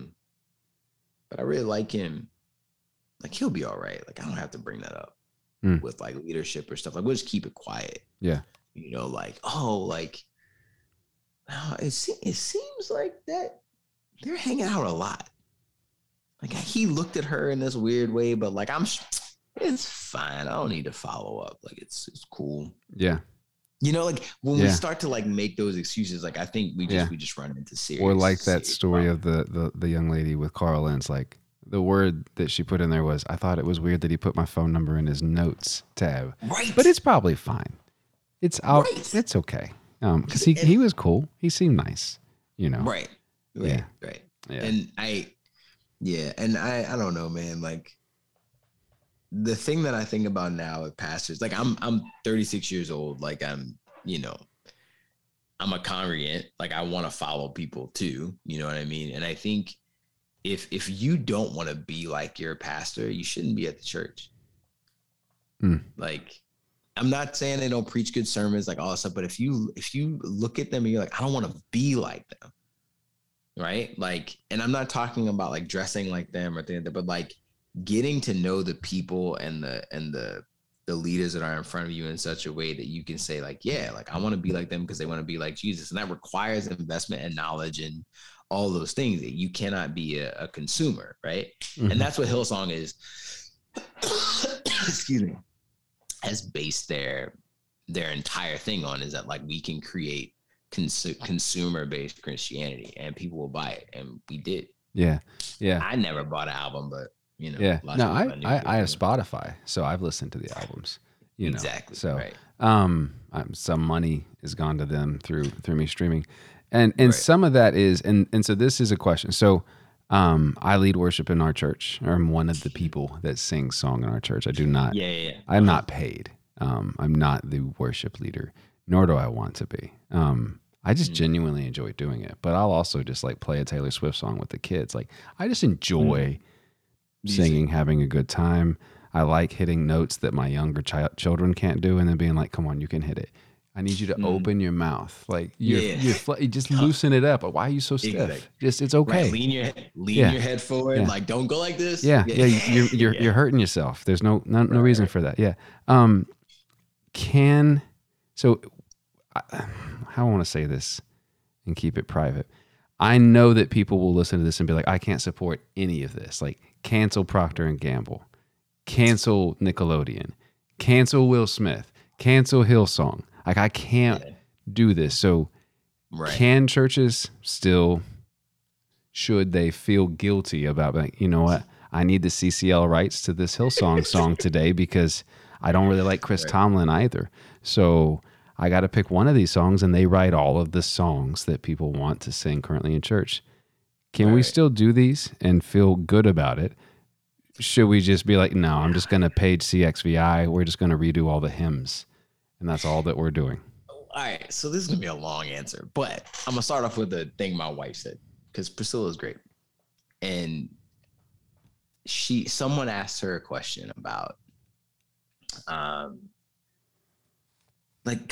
I really like him. Like, he'll be all right. Like, I don't have to bring that up with like leadership or stuff. Like, we'll just keep it quiet. Yeah. You know, like, oh, like, it seems like that they're hanging out a lot. Like, he looked at her in this weird way, but like, it's fine. I don't need to follow up. Like, it's cool. Yeah. You know, like when we start to like make those excuses, like I think we just run into serious. Or like that story of the young lady with Carl Lentz, like the word that she put in there was, I thought it was weird that he put my phone number in his notes tab. Right. But it's probably fine. It's out. Right. It's okay. Because he was cool. He seemed nice. you know? Right. Yeah. And I don't know, man. Like, the thing that I think about now with pastors, like I'm 36 years old. Like I'm a congregant. Like, I want to follow people too. You know what I mean? And I think if you don't want to be like your pastor, you shouldn't be at the church. Mm. Like, I'm not saying they don't preach good sermons, like all that stuff, but if you look at them and you're like, I don't want to be like them. Right? Like, and I'm not talking about like dressing like them or things like that, but like getting to know the people and the leaders that are in front of you in such a way that you can say like, yeah, like I want to be like them because they want to be like Jesus. And that requires investment and knowledge and all those things that you cannot be a consumer. Right. Mm-hmm. And that's what Hillsong is, excuse me, has based their entire thing on, is that like we can create consumer-based Christianity and people will buy it. And we did. Yeah. Yeah. I never bought an album, but you know, yeah. No, I have Spotify, so I've listened to the albums. You know, exactly. So, right. Some money has gone to them through me streaming, and right. Some of that is, and so this is a question. So, I lead worship in our church, or I'm one of the people that sings song in our church. I do not. Yeah. I'm not paid. I'm not the worship leader, nor do I want to be. I just genuinely enjoy doing it, but I'll also just like play a Taylor Swift song with the kids. Like, I just enjoy. Mm. Singing, having a good time. I like hitting notes that my younger children can't do, and then being like, "Come on, you can hit it. I need you to open your mouth, like you're just loosen it up. Why are you so stiff? Exactly. Just it's okay. Right. Lean your head forward. Yeah. Like don't go like this. Yeah. You're hurting yourself. There's no reason for that. Yeah. How I want to say this and keep it private. I know that people will listen to this and be like, I can't support any of this. Like, cancel Procter & Gamble, cancel Nickelodeon, cancel Will Smith, cancel Hillsong. Like, I can't do this. So Can churches still, should they feel guilty about, like, you know what, I need the CCL rights to this Hillsong song today because I don't really like Chris Tomlin either. So I got to pick one of these songs, and they write all of the songs that people want to sing currently in church. Can we still do these and feel good about it? Should we just be like, no, I'm just going to page CXVI. We're just going to redo all the hymns, and that's all that we're doing. All right. So this is going to be a long answer, but I'm going to start off with the thing my wife said, because Priscilla is great. And someone asked her a question about, Like,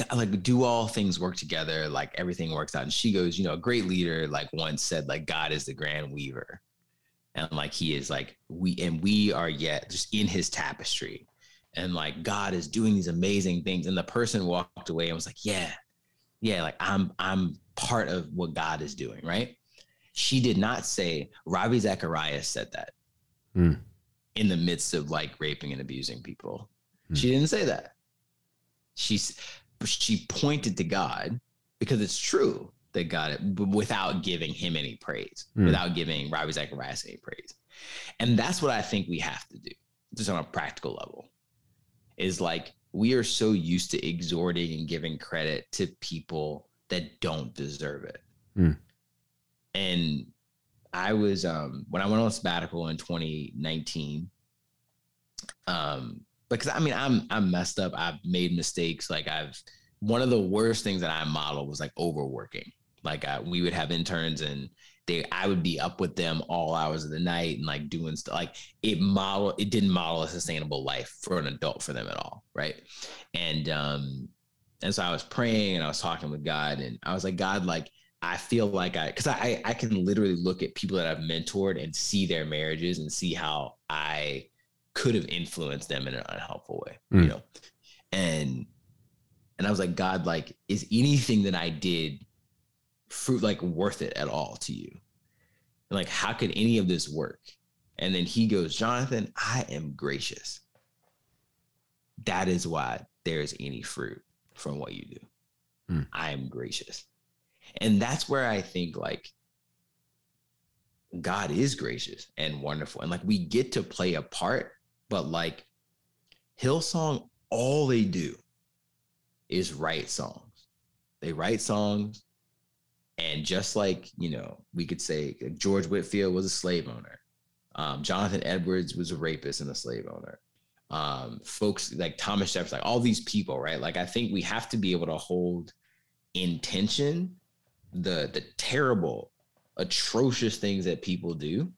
do all things work together? Like, everything works out. And she goes, you know, a great leader, like, once said, like, God is the grand weaver. And, like, he is, like, we are yet just in his tapestry. And, like, God is doing these amazing things. And the person walked away and was like, yeah, like, I'm part of what God is doing, right? She did not say, Ravi Zacharias said that in the midst of, like, raping and abusing people. Mm. She didn't say that. She pointed to God, because it's true that God, without giving him any praise, without giving Ravi Zacharias any praise. And that's what I think we have to do, just on a practical level, is like, we are so used to exhorting and giving credit to people that don't deserve it. Mm. And I was, when I went on sabbatical in 2019, because I mean, I'm messed up. I've made mistakes. Like, one of the worst things that I modeled was like overworking. Like, we would have interns, and I would be up with them all hours of the night and like doing stuff. Like, it didn't model a sustainable life for an adult for them at all. Right. And so I was praying and I was talking with God, and I was like, God, like, I feel like because I can literally look at people that I've mentored and see their marriages and see how I could have influenced them in an unhelpful way, you know? And I was like, God, like, is anything that I did like worth it at all to you? And like, how could any of this work? And then he goes, Jonathan, I am gracious. That is why there is any fruit from what you do. Mm. I am gracious. And that's where I think, like, God is gracious and wonderful. And like, we get to play a part, but like, Hillsong, all they do is write songs. They write songs. And just like, you know, we could say George Whitefield was a slave owner. Jonathan Edwards was a rapist and a slave owner. Folks like Thomas Jefferson, like all these people, right? Like, I think we have to be able to hold in tension the terrible, atrocious things that people do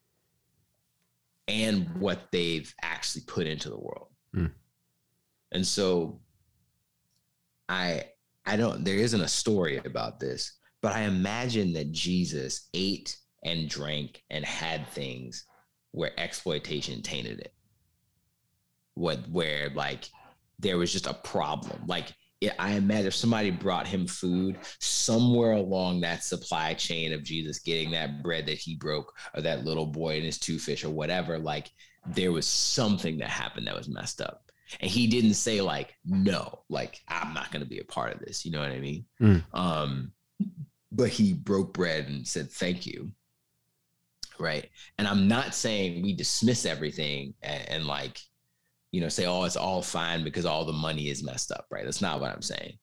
and what they've actually put into the world. Mm. And so I don't, there isn't a story about this, but I imagine that Jesus ate and drank and had things where exploitation tainted it. Where like there was just a problem. Like I imagine if somebody brought him food somewhere along that supply chain of Jesus getting that bread that he broke or that little boy and his two fish or whatever, like there was something that happened that was messed up. And he didn't say like, no, like I'm not going to be a part of this. You know what I mean? Mm. But he broke bread and said, thank you. Right. And I'm not saying we dismiss everything and like, you know, say, oh, it's all fine because all the money is messed up, right? That's not what I'm saying.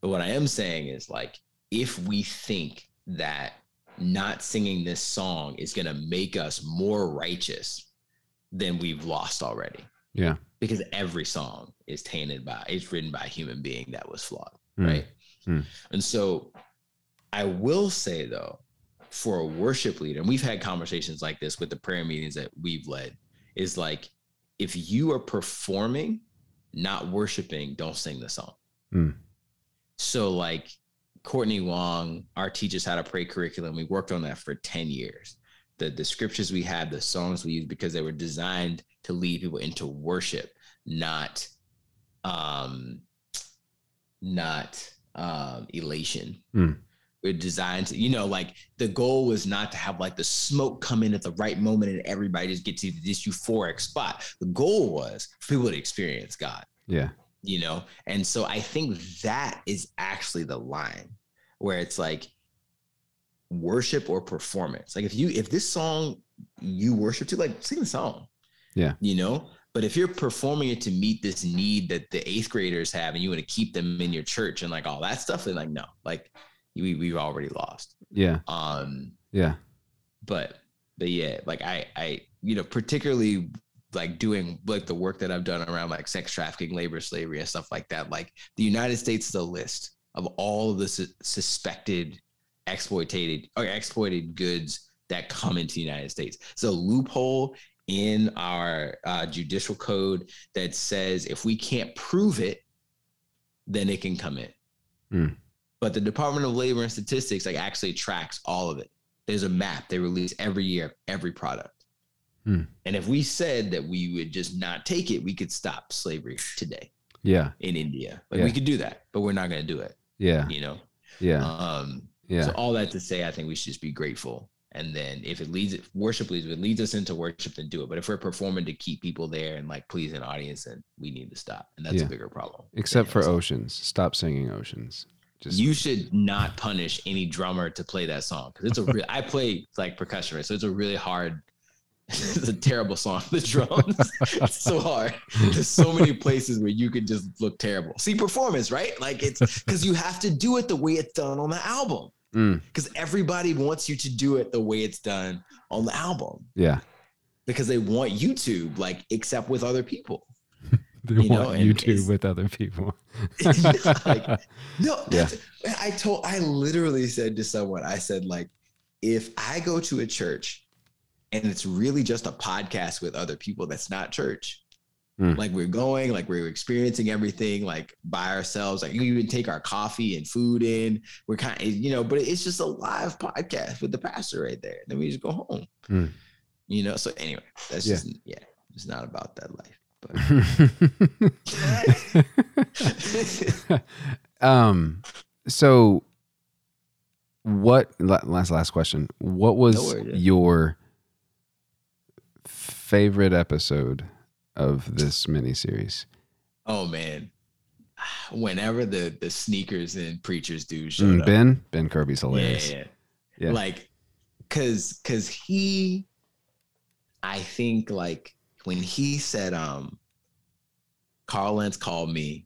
But what I am saying is like, if we think that not singing this song is going to make us more righteous, then we've lost already. Yeah. Because every song is tainted by, it's written by a human being that was flawed, right? Mm. And so I will say though, for a worship leader, and we've had conversations like this with the prayer meetings that we've led, is like, if you are performing, not worshiping, don't sing the song. Mm. So like Courtney Wong, our Teach Us How to Pray curriculum, we worked on that for 10 years. The scriptures we had, the songs we used, because they were designed to lead people into worship, not elation. Mm. We're designed to, you know, like the goal was not to have like the smoke come in at the right moment and everybody just gets to this euphoric spot. The goal was for people to experience God. Yeah. You know? And so I think that is actually the line where it's like worship or performance. Like if this song you worship to, like sing the song. Yeah. You know? But if you're performing it to meet this need that the eighth graders have and you want to keep them in your church and like all that stuff, then like, no, like, we've already lost. Yeah. Yeah. But yeah, like I, you know, particularly like doing like the work that I've done around like sex trafficking, labor slavery and stuff like that. Like the United States is a list of all of the suspected exploited goods that come into the United States. It's a loophole in our judicial code that says if we can't prove it, then it can come in. Mm. But the Department of Labor and Statistics like actually tracks all of it. There's a map they release every year of every product. Hmm. And if we said that we would just not take it, we could stop slavery today. Yeah. In India. Like we could do that, but we're not going to do it. Yeah. You know? Yeah. Yeah. So all that to say, I think we should just be grateful. And then if worship leads us into worship, then do it. But if we're performing to keep people there and like please an audience, then we need to stop. And that's a bigger problem. Except for Oceans. Stop singing Oceans. You should not punish any drummer to play that song because it's a real. I play like percussion, right? So it's a really hard. It's a terrible song. The drums, it's so hard. There's so many places where you could just look terrible. See performance, right? Like it's because you have to do it the way it's done on the album. Because everybody wants you to do it the way it's done on the album. Yeah. Because they want YouTube, like except with other people. I literally said to someone, I said, like, if I go to a church and it's really just a podcast with other people, that's not church. Like we're going, like we're experiencing everything, like by ourselves, like you even take our coffee and food in, we're kind of, you know, but it's just a live podcast with the pastor right there. And then we just go home, you know? So anyway, that's just, it's not about that life. So what last question, what was your favorite episode of this miniseries? Oh man, whenever the sneakers and preachers do show up. Ben Kirby's hilarious. Yeah. Like cause he, I think like when he said, Carl Lentz called me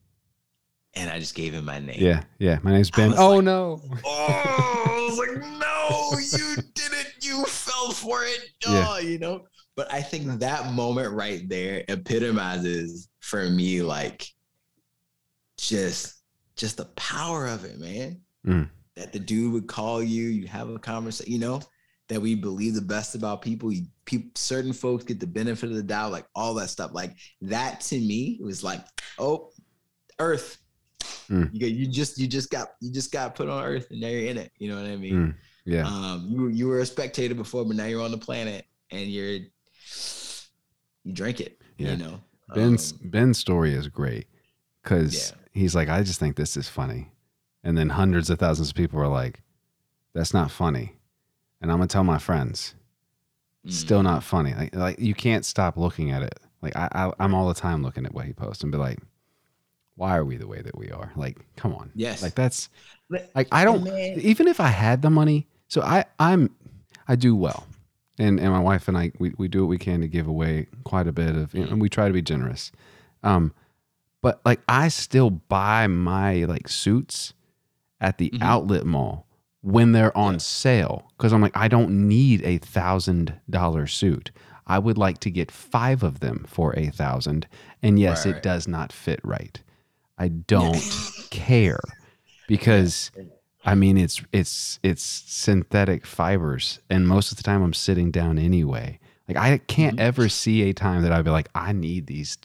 And I just gave him my name. Yeah, yeah. My name's Ben. Oh, like, no. I was like, no, you did it. You fell for it. Oh, yeah. You know? But I think that moment right there epitomizes for me, like, just the power of it, man. Mm. That the dude would call you, you have a conversation, you know, that we believe the best about people. Certain folks get the benefit of the doubt, like all that stuff. Like that to me was like, oh, earth. Mm. You just got put on earth, and now you're in it. You know what I mean? Mm. Yeah. You were a spectator before, but now you're on the planet, and you drink it. Yeah. You know. Ben's story is great because he's like, I just think this is funny, and then hundreds of thousands of people are like, that's not funny, and I'm gonna tell my friends. Mm. Still not funny. Like you can't stop looking at it. Like I'm all the time looking at what he posts and be like, why are we the way that we are? Like, come on. Yes. Like that's like, I don't, even if I had the money, so I do well. And my wife and I, we do what we can to give away quite a bit of, and we try to be generous. But like, I still buy my like suits at the mm-hmm. outlet mall when they're on sale. Cause I'm like, I don't need a $1,000 suit. I would like to get 5 of them for $1,000. And yes, it does not fit right. I don't care because I mean, it's synthetic fibers. And most of the time I'm sitting down anyway. Like I can't ever see a time that I'd be like, I need these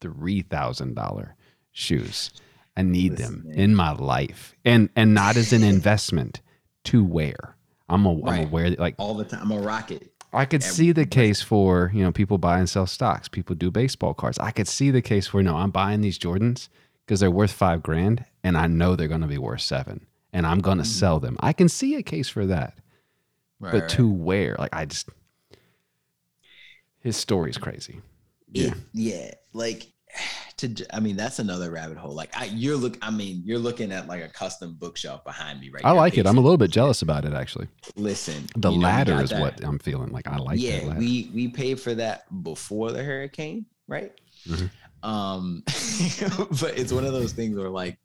$3,000 shoes. I need them in my life and not as an investment to wear. I'm aware that like all the time. I'm a rocket. I could see the case for, you know, people buy and sell stocks. People do baseball cards. I could see the case for, no, I'm buying these Jordans because they're worth $5,000 and I know they're going to be worth $7,000 and I'm going to sell them. I can see a case for that. Right, but to wear, like I just, his story is crazy. Yeah. Like that's another rabbit hole. Like you're looking at like a custom bookshelf behind me right now. I like it. I'm a little bit jealous about it actually. Listen, the ladder is what I'm feeling. Like I like that ladder. Yeah, we paid for that before the hurricane, right? Mm-hmm. But it's one of those things where like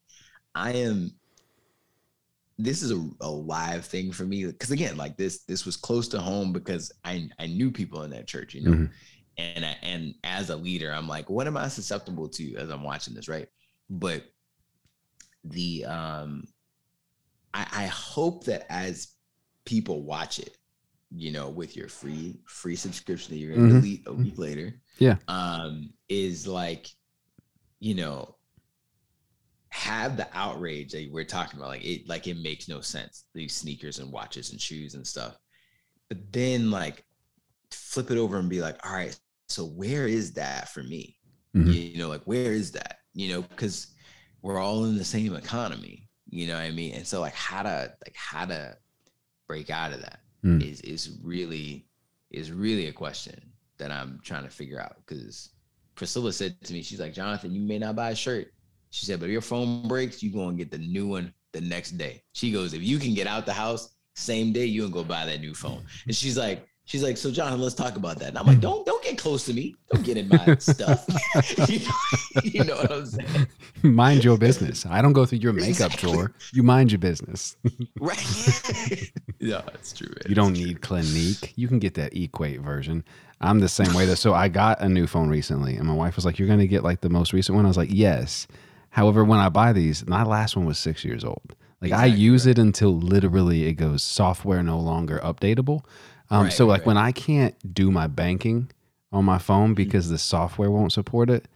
this is a live thing for me because again, like this was close to home because I knew people in that church, you know. Mm-hmm. And as a leader, I'm like, what am I susceptible to as I'm watching this, right? But the I hope that as people watch it, you know, with your free subscription that you're gonna delete a week later, is like, you know, have the outrage that we're talking about, like it makes no sense, these sneakers and watches and shoes and stuff, but then like flip it over and be like, all right, so where is that for me? Mm-hmm. You know, like, where is that? You know, because we're all in the same economy, you know what I mean? And so like how to break out of that is really a question that I'm trying to figure out. Because Priscilla said to me, she's like, Jonathan, you may not buy a shirt. She said, but if your phone breaks, you gonna get the new one the next day. She goes, if you can get out the house same day, you gonna go buy that new phone. And she's like, so Jonathan, let's talk about that. And I'm like, don't get close to me. Don't get in my stuff. you know what I'm saying? Mind your business. I don't go through your makeup drawer. You mind your business. Right. Yeah, that's true. Man. You don't need Clinique. You can get that Equate version. I'm the same way though. So I got a new phone recently and my wife was like, you're going to get like the most recent one. I was like, yes. However, when I buy these, my last one was 6 years old. Like exactly, I use it until literally it goes software no longer updatable. So when I can't do my banking on my phone because the software won't support it,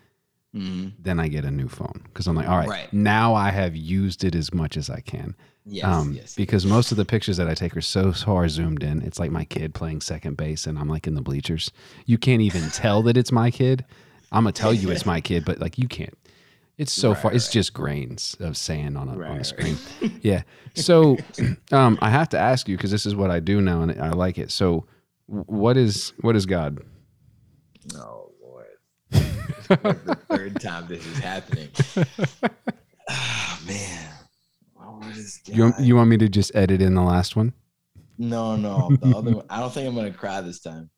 then I get a new phone. Cause I'm like, all right, now I have used it as much as I can. Because most of the pictures that I take are so far zoomed in. It's like my kid playing second base and I'm like in the bleachers. You can't even tell that it's my kid. I'm going to tell you it's my kid, but like you can't. It's so far. It's just grains of sand on a screen. Yeah. So I have to ask you, because this is what I do now, and I like it. So what is God? Oh, Lord. The third time this is happening. Oh, man. What is God? You want me to just edit in the last one? No. The other one, I don't think I'm going to cry this time.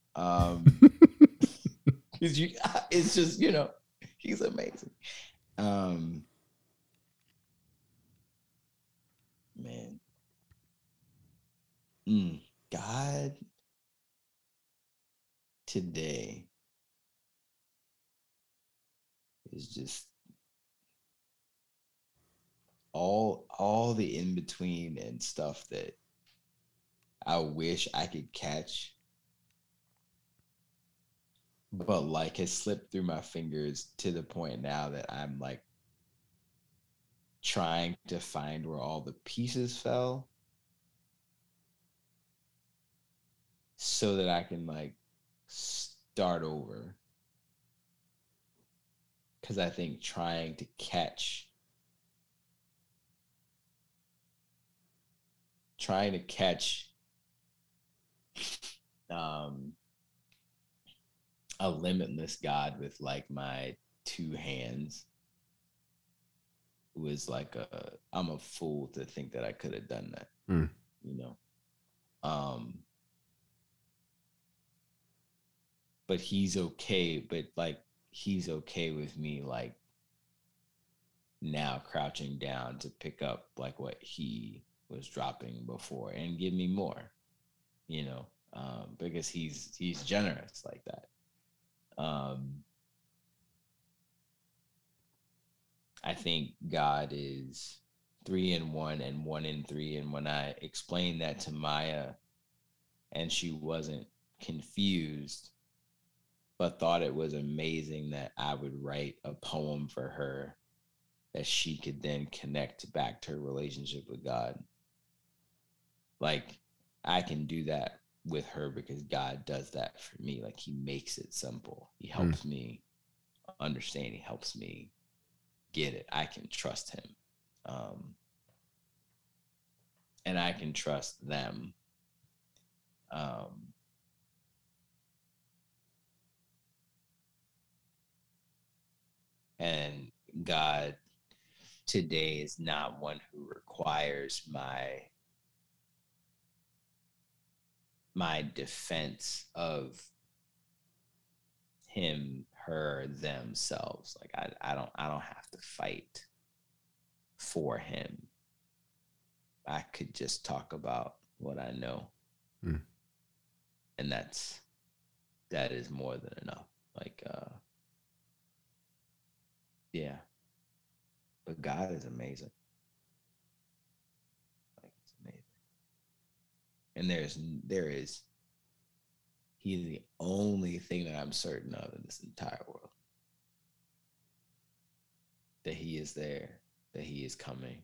It's just, you know, he's amazing. God today is just all the in between and stuff that I wish I could catch, but like has slipped through my fingers to the point now that I'm like trying to find where all the pieces fell so that I can like start over. Because I think trying to catch, a limitless God with like my two hands was like I'm a fool to think that I could have done that, you know? But he's okay. But like, he's okay with me, like now crouching down to pick up like what he was dropping before and give me more, you know, because he's generous like that. I think God is 3 in 1 and 1 in 3. And when I explained that to Maya and she wasn't confused, but thought it was amazing that I would write a poem for her that she could then connect back to her relationship with God. Like, I can do that with her because God does that for me. Like, he makes it simple. He helps me understand. He helps me get it. I can trust him. And I can trust them. And God today is not one who requires my defense of him, her, themselves. Like I don't have to fight for him. I could just talk about what I know. And that is more than enough. Like, yeah, but God is amazing. Like, it's amazing. And there is, he's the only thing that I'm certain of in this entire world. That he is there, that he is coming,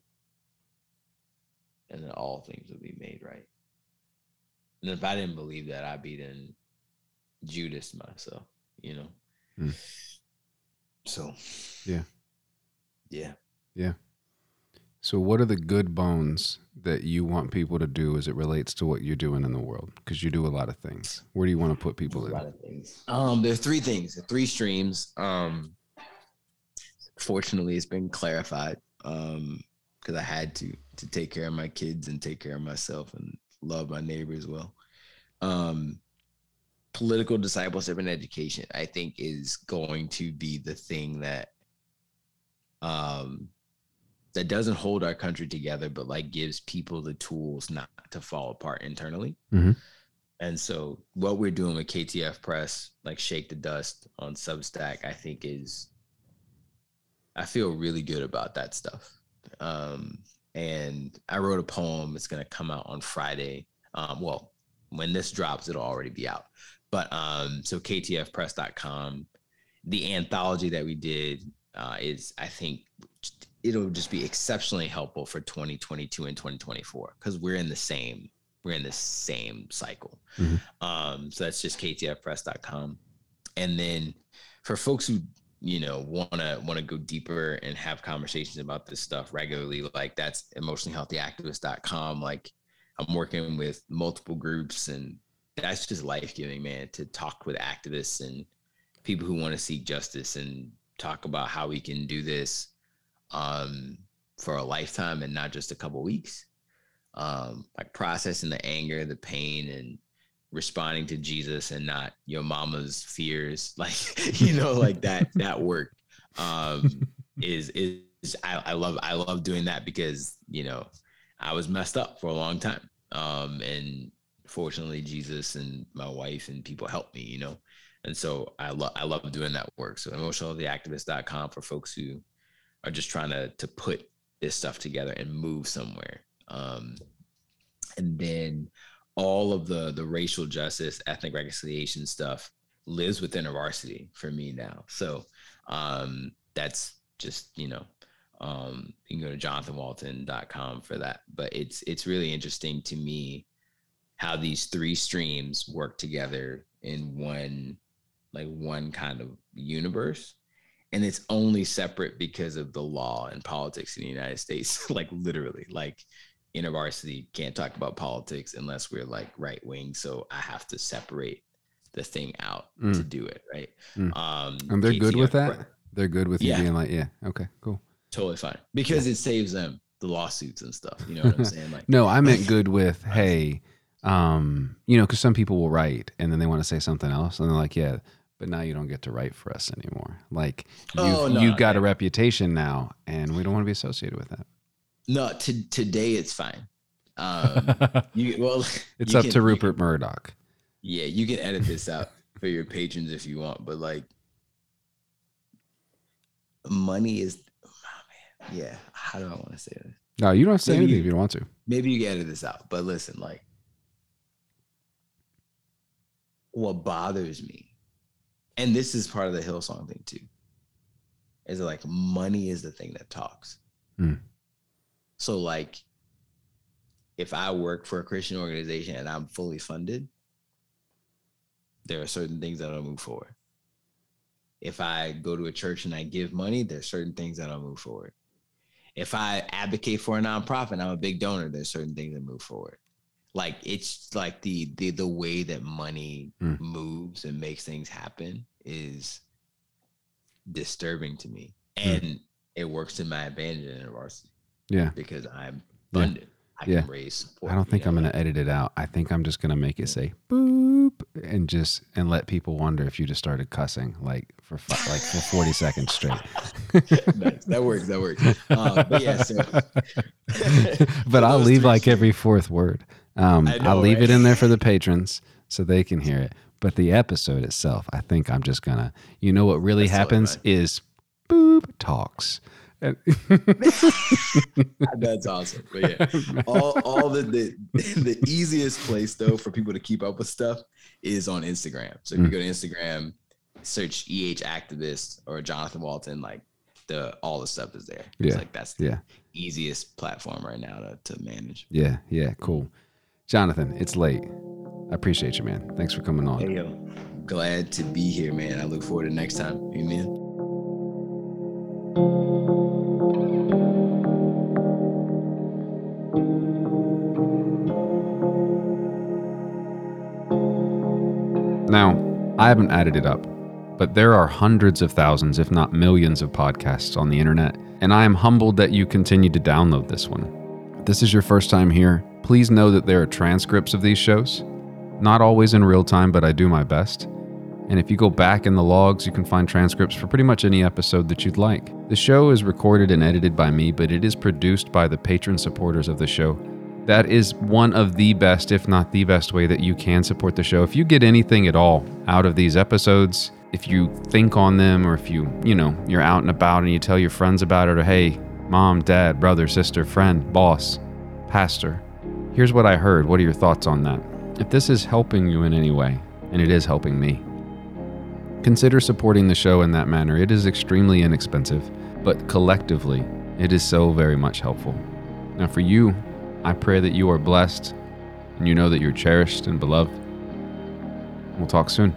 and that all things will be made right. And if I didn't believe that, I'd be then Judas myself, you know? So, yeah. So what are the good bones that you want people to do as it relates to what you're doing in the world? Because you do a lot of things. Where do you want to put people in? A lot of things. There's 3 things, 3 streams. Fortunately, it's been clarified because I had to take care of my kids and take care of myself and love my neighbor as well. Political discipleship and education, I think, is going to be the thing that that doesn't hold our country together, but like gives people the tools not to fall apart internally. And so what we're doing with KTF Press, like Shake the Dust on Substack, I think I feel really good about that stuff. And I wrote a poem. It's going to come out on Friday. Well, when this drops, it'll already be out. But so ktfpress.com, the anthology that we did is, I think, it'll just be exceptionally helpful for 2022 and 2024 because we're in the same cycle. So that's just ktfpress.com. And then for folks who, you know, want to go deeper and have conversations about this stuff regularly, like that's emotionallyhealthyactivist.com. Like, I'm working with multiple groups, and that's just life-giving, man, to talk with activists and people who want to seek justice and talk about how we can do this for a lifetime and not just a couple weeks. Like processing the anger, the pain, and responding to Jesus and not your mama's fears. Like, you know, like that work is I love doing that because, you know, I was messed up for a long time. And fortunately, Jesus and my wife and people helped me, you know? And so I love doing that work. So emotionalhealthyactivist.com for folks who are just trying to put this stuff together and move somewhere. And then all of the racial justice, ethnic reconciliation stuff lives with InterVarsity for me now. So that's just, you know, you can go to jonathanwalton.com for that. But it's really interesting to me how these three streams work together in one kind of universe. And it's only separate because of the law and politics in the United States. Like literally, like InterVarsity can't talk about politics unless we're like right wing. So I have to separate the thing out to do it. Right. And they're good with that. They're good with you being like, yeah, okay, cool. Totally fine. Because it saves them the lawsuits and stuff. You know what I'm saying? Like, no, I meant good with, hey, you know, because some people will write and then they want to say something else. And they're like, yeah, but now you don't get to write for us anymore. Like you've got a reputation now and we don't want to be associated with that. No, today it's fine. It's up to Rupert Murdoch. Yeah, you can edit this out for your patrons if you want, but like money is, oh man, yeah, how do I want to say this? No, you don't have to say anything if you don't want to. Maybe you can edit this out, but listen, like what bothers me, and this is part of the Hillsong thing too, is that like money is the thing that talks. Mm. So like if I work for a Christian organization and I'm fully funded, there are certain things that I'll move forward. If I go to a church and I give money, there's certain things that I'll move forward. If I advocate for a nonprofit, I'm a big donor, there's certain things that move forward. Like it's like the way that money moves and makes things happen is disturbing to me. And it works to my advantage in InterVarsity. Yeah. Because I'm funded. Yeah. I can raise support. I don't think I'm going to edit it out. I think I'm just going to make it say boop and let people wonder if you just started cussing like for 40 seconds straight. Nice. That works. But yeah, so. But I'll leave like every fourth word. I'll leave it in there for the patrons so they can hear it. But the episode itself, I think I'm just going to, you know what really happens is boop talks. That's awesome. But yeah, all the easiest place though for people to keep up with stuff is on Instagram. So if you go to Instagram, search EH Activist or Jonathan Walton, like all the stuff is there. It's like that's the easiest platform right now to manage. Yeah, cool. Jonathan, it's late. I appreciate you, man. Thanks for coming on. Hey, yo. Glad to be here, man. I look forward to next time. Amen. Now, I haven't added it up, but there are hundreds of thousands, if not millions of podcasts on the internet, and I am humbled that you continue to download this one. If this is your first time here, please know that there are transcripts of these shows, not always in real time, but I do my best. And if you go back in the logs, you can find transcripts for pretty much any episode that you'd like. The show is recorded and edited by me, but it is produced by the patron supporters of the show. That is one of the best, if not the best way that you can support the show. If you get anything at all out of these episodes, if you think on them or if you're out and about and you tell your friends about it or hey, mom, dad, brother, sister, friend, boss, pastor, here's what I heard. What are your thoughts on that? If this is helping you in any way, and it is helping me, consider supporting the show in that manner. It is extremely inexpensive, but collectively, it is so very much helpful. Now for you, I pray that you are blessed and you know that you're cherished and beloved. We'll talk soon.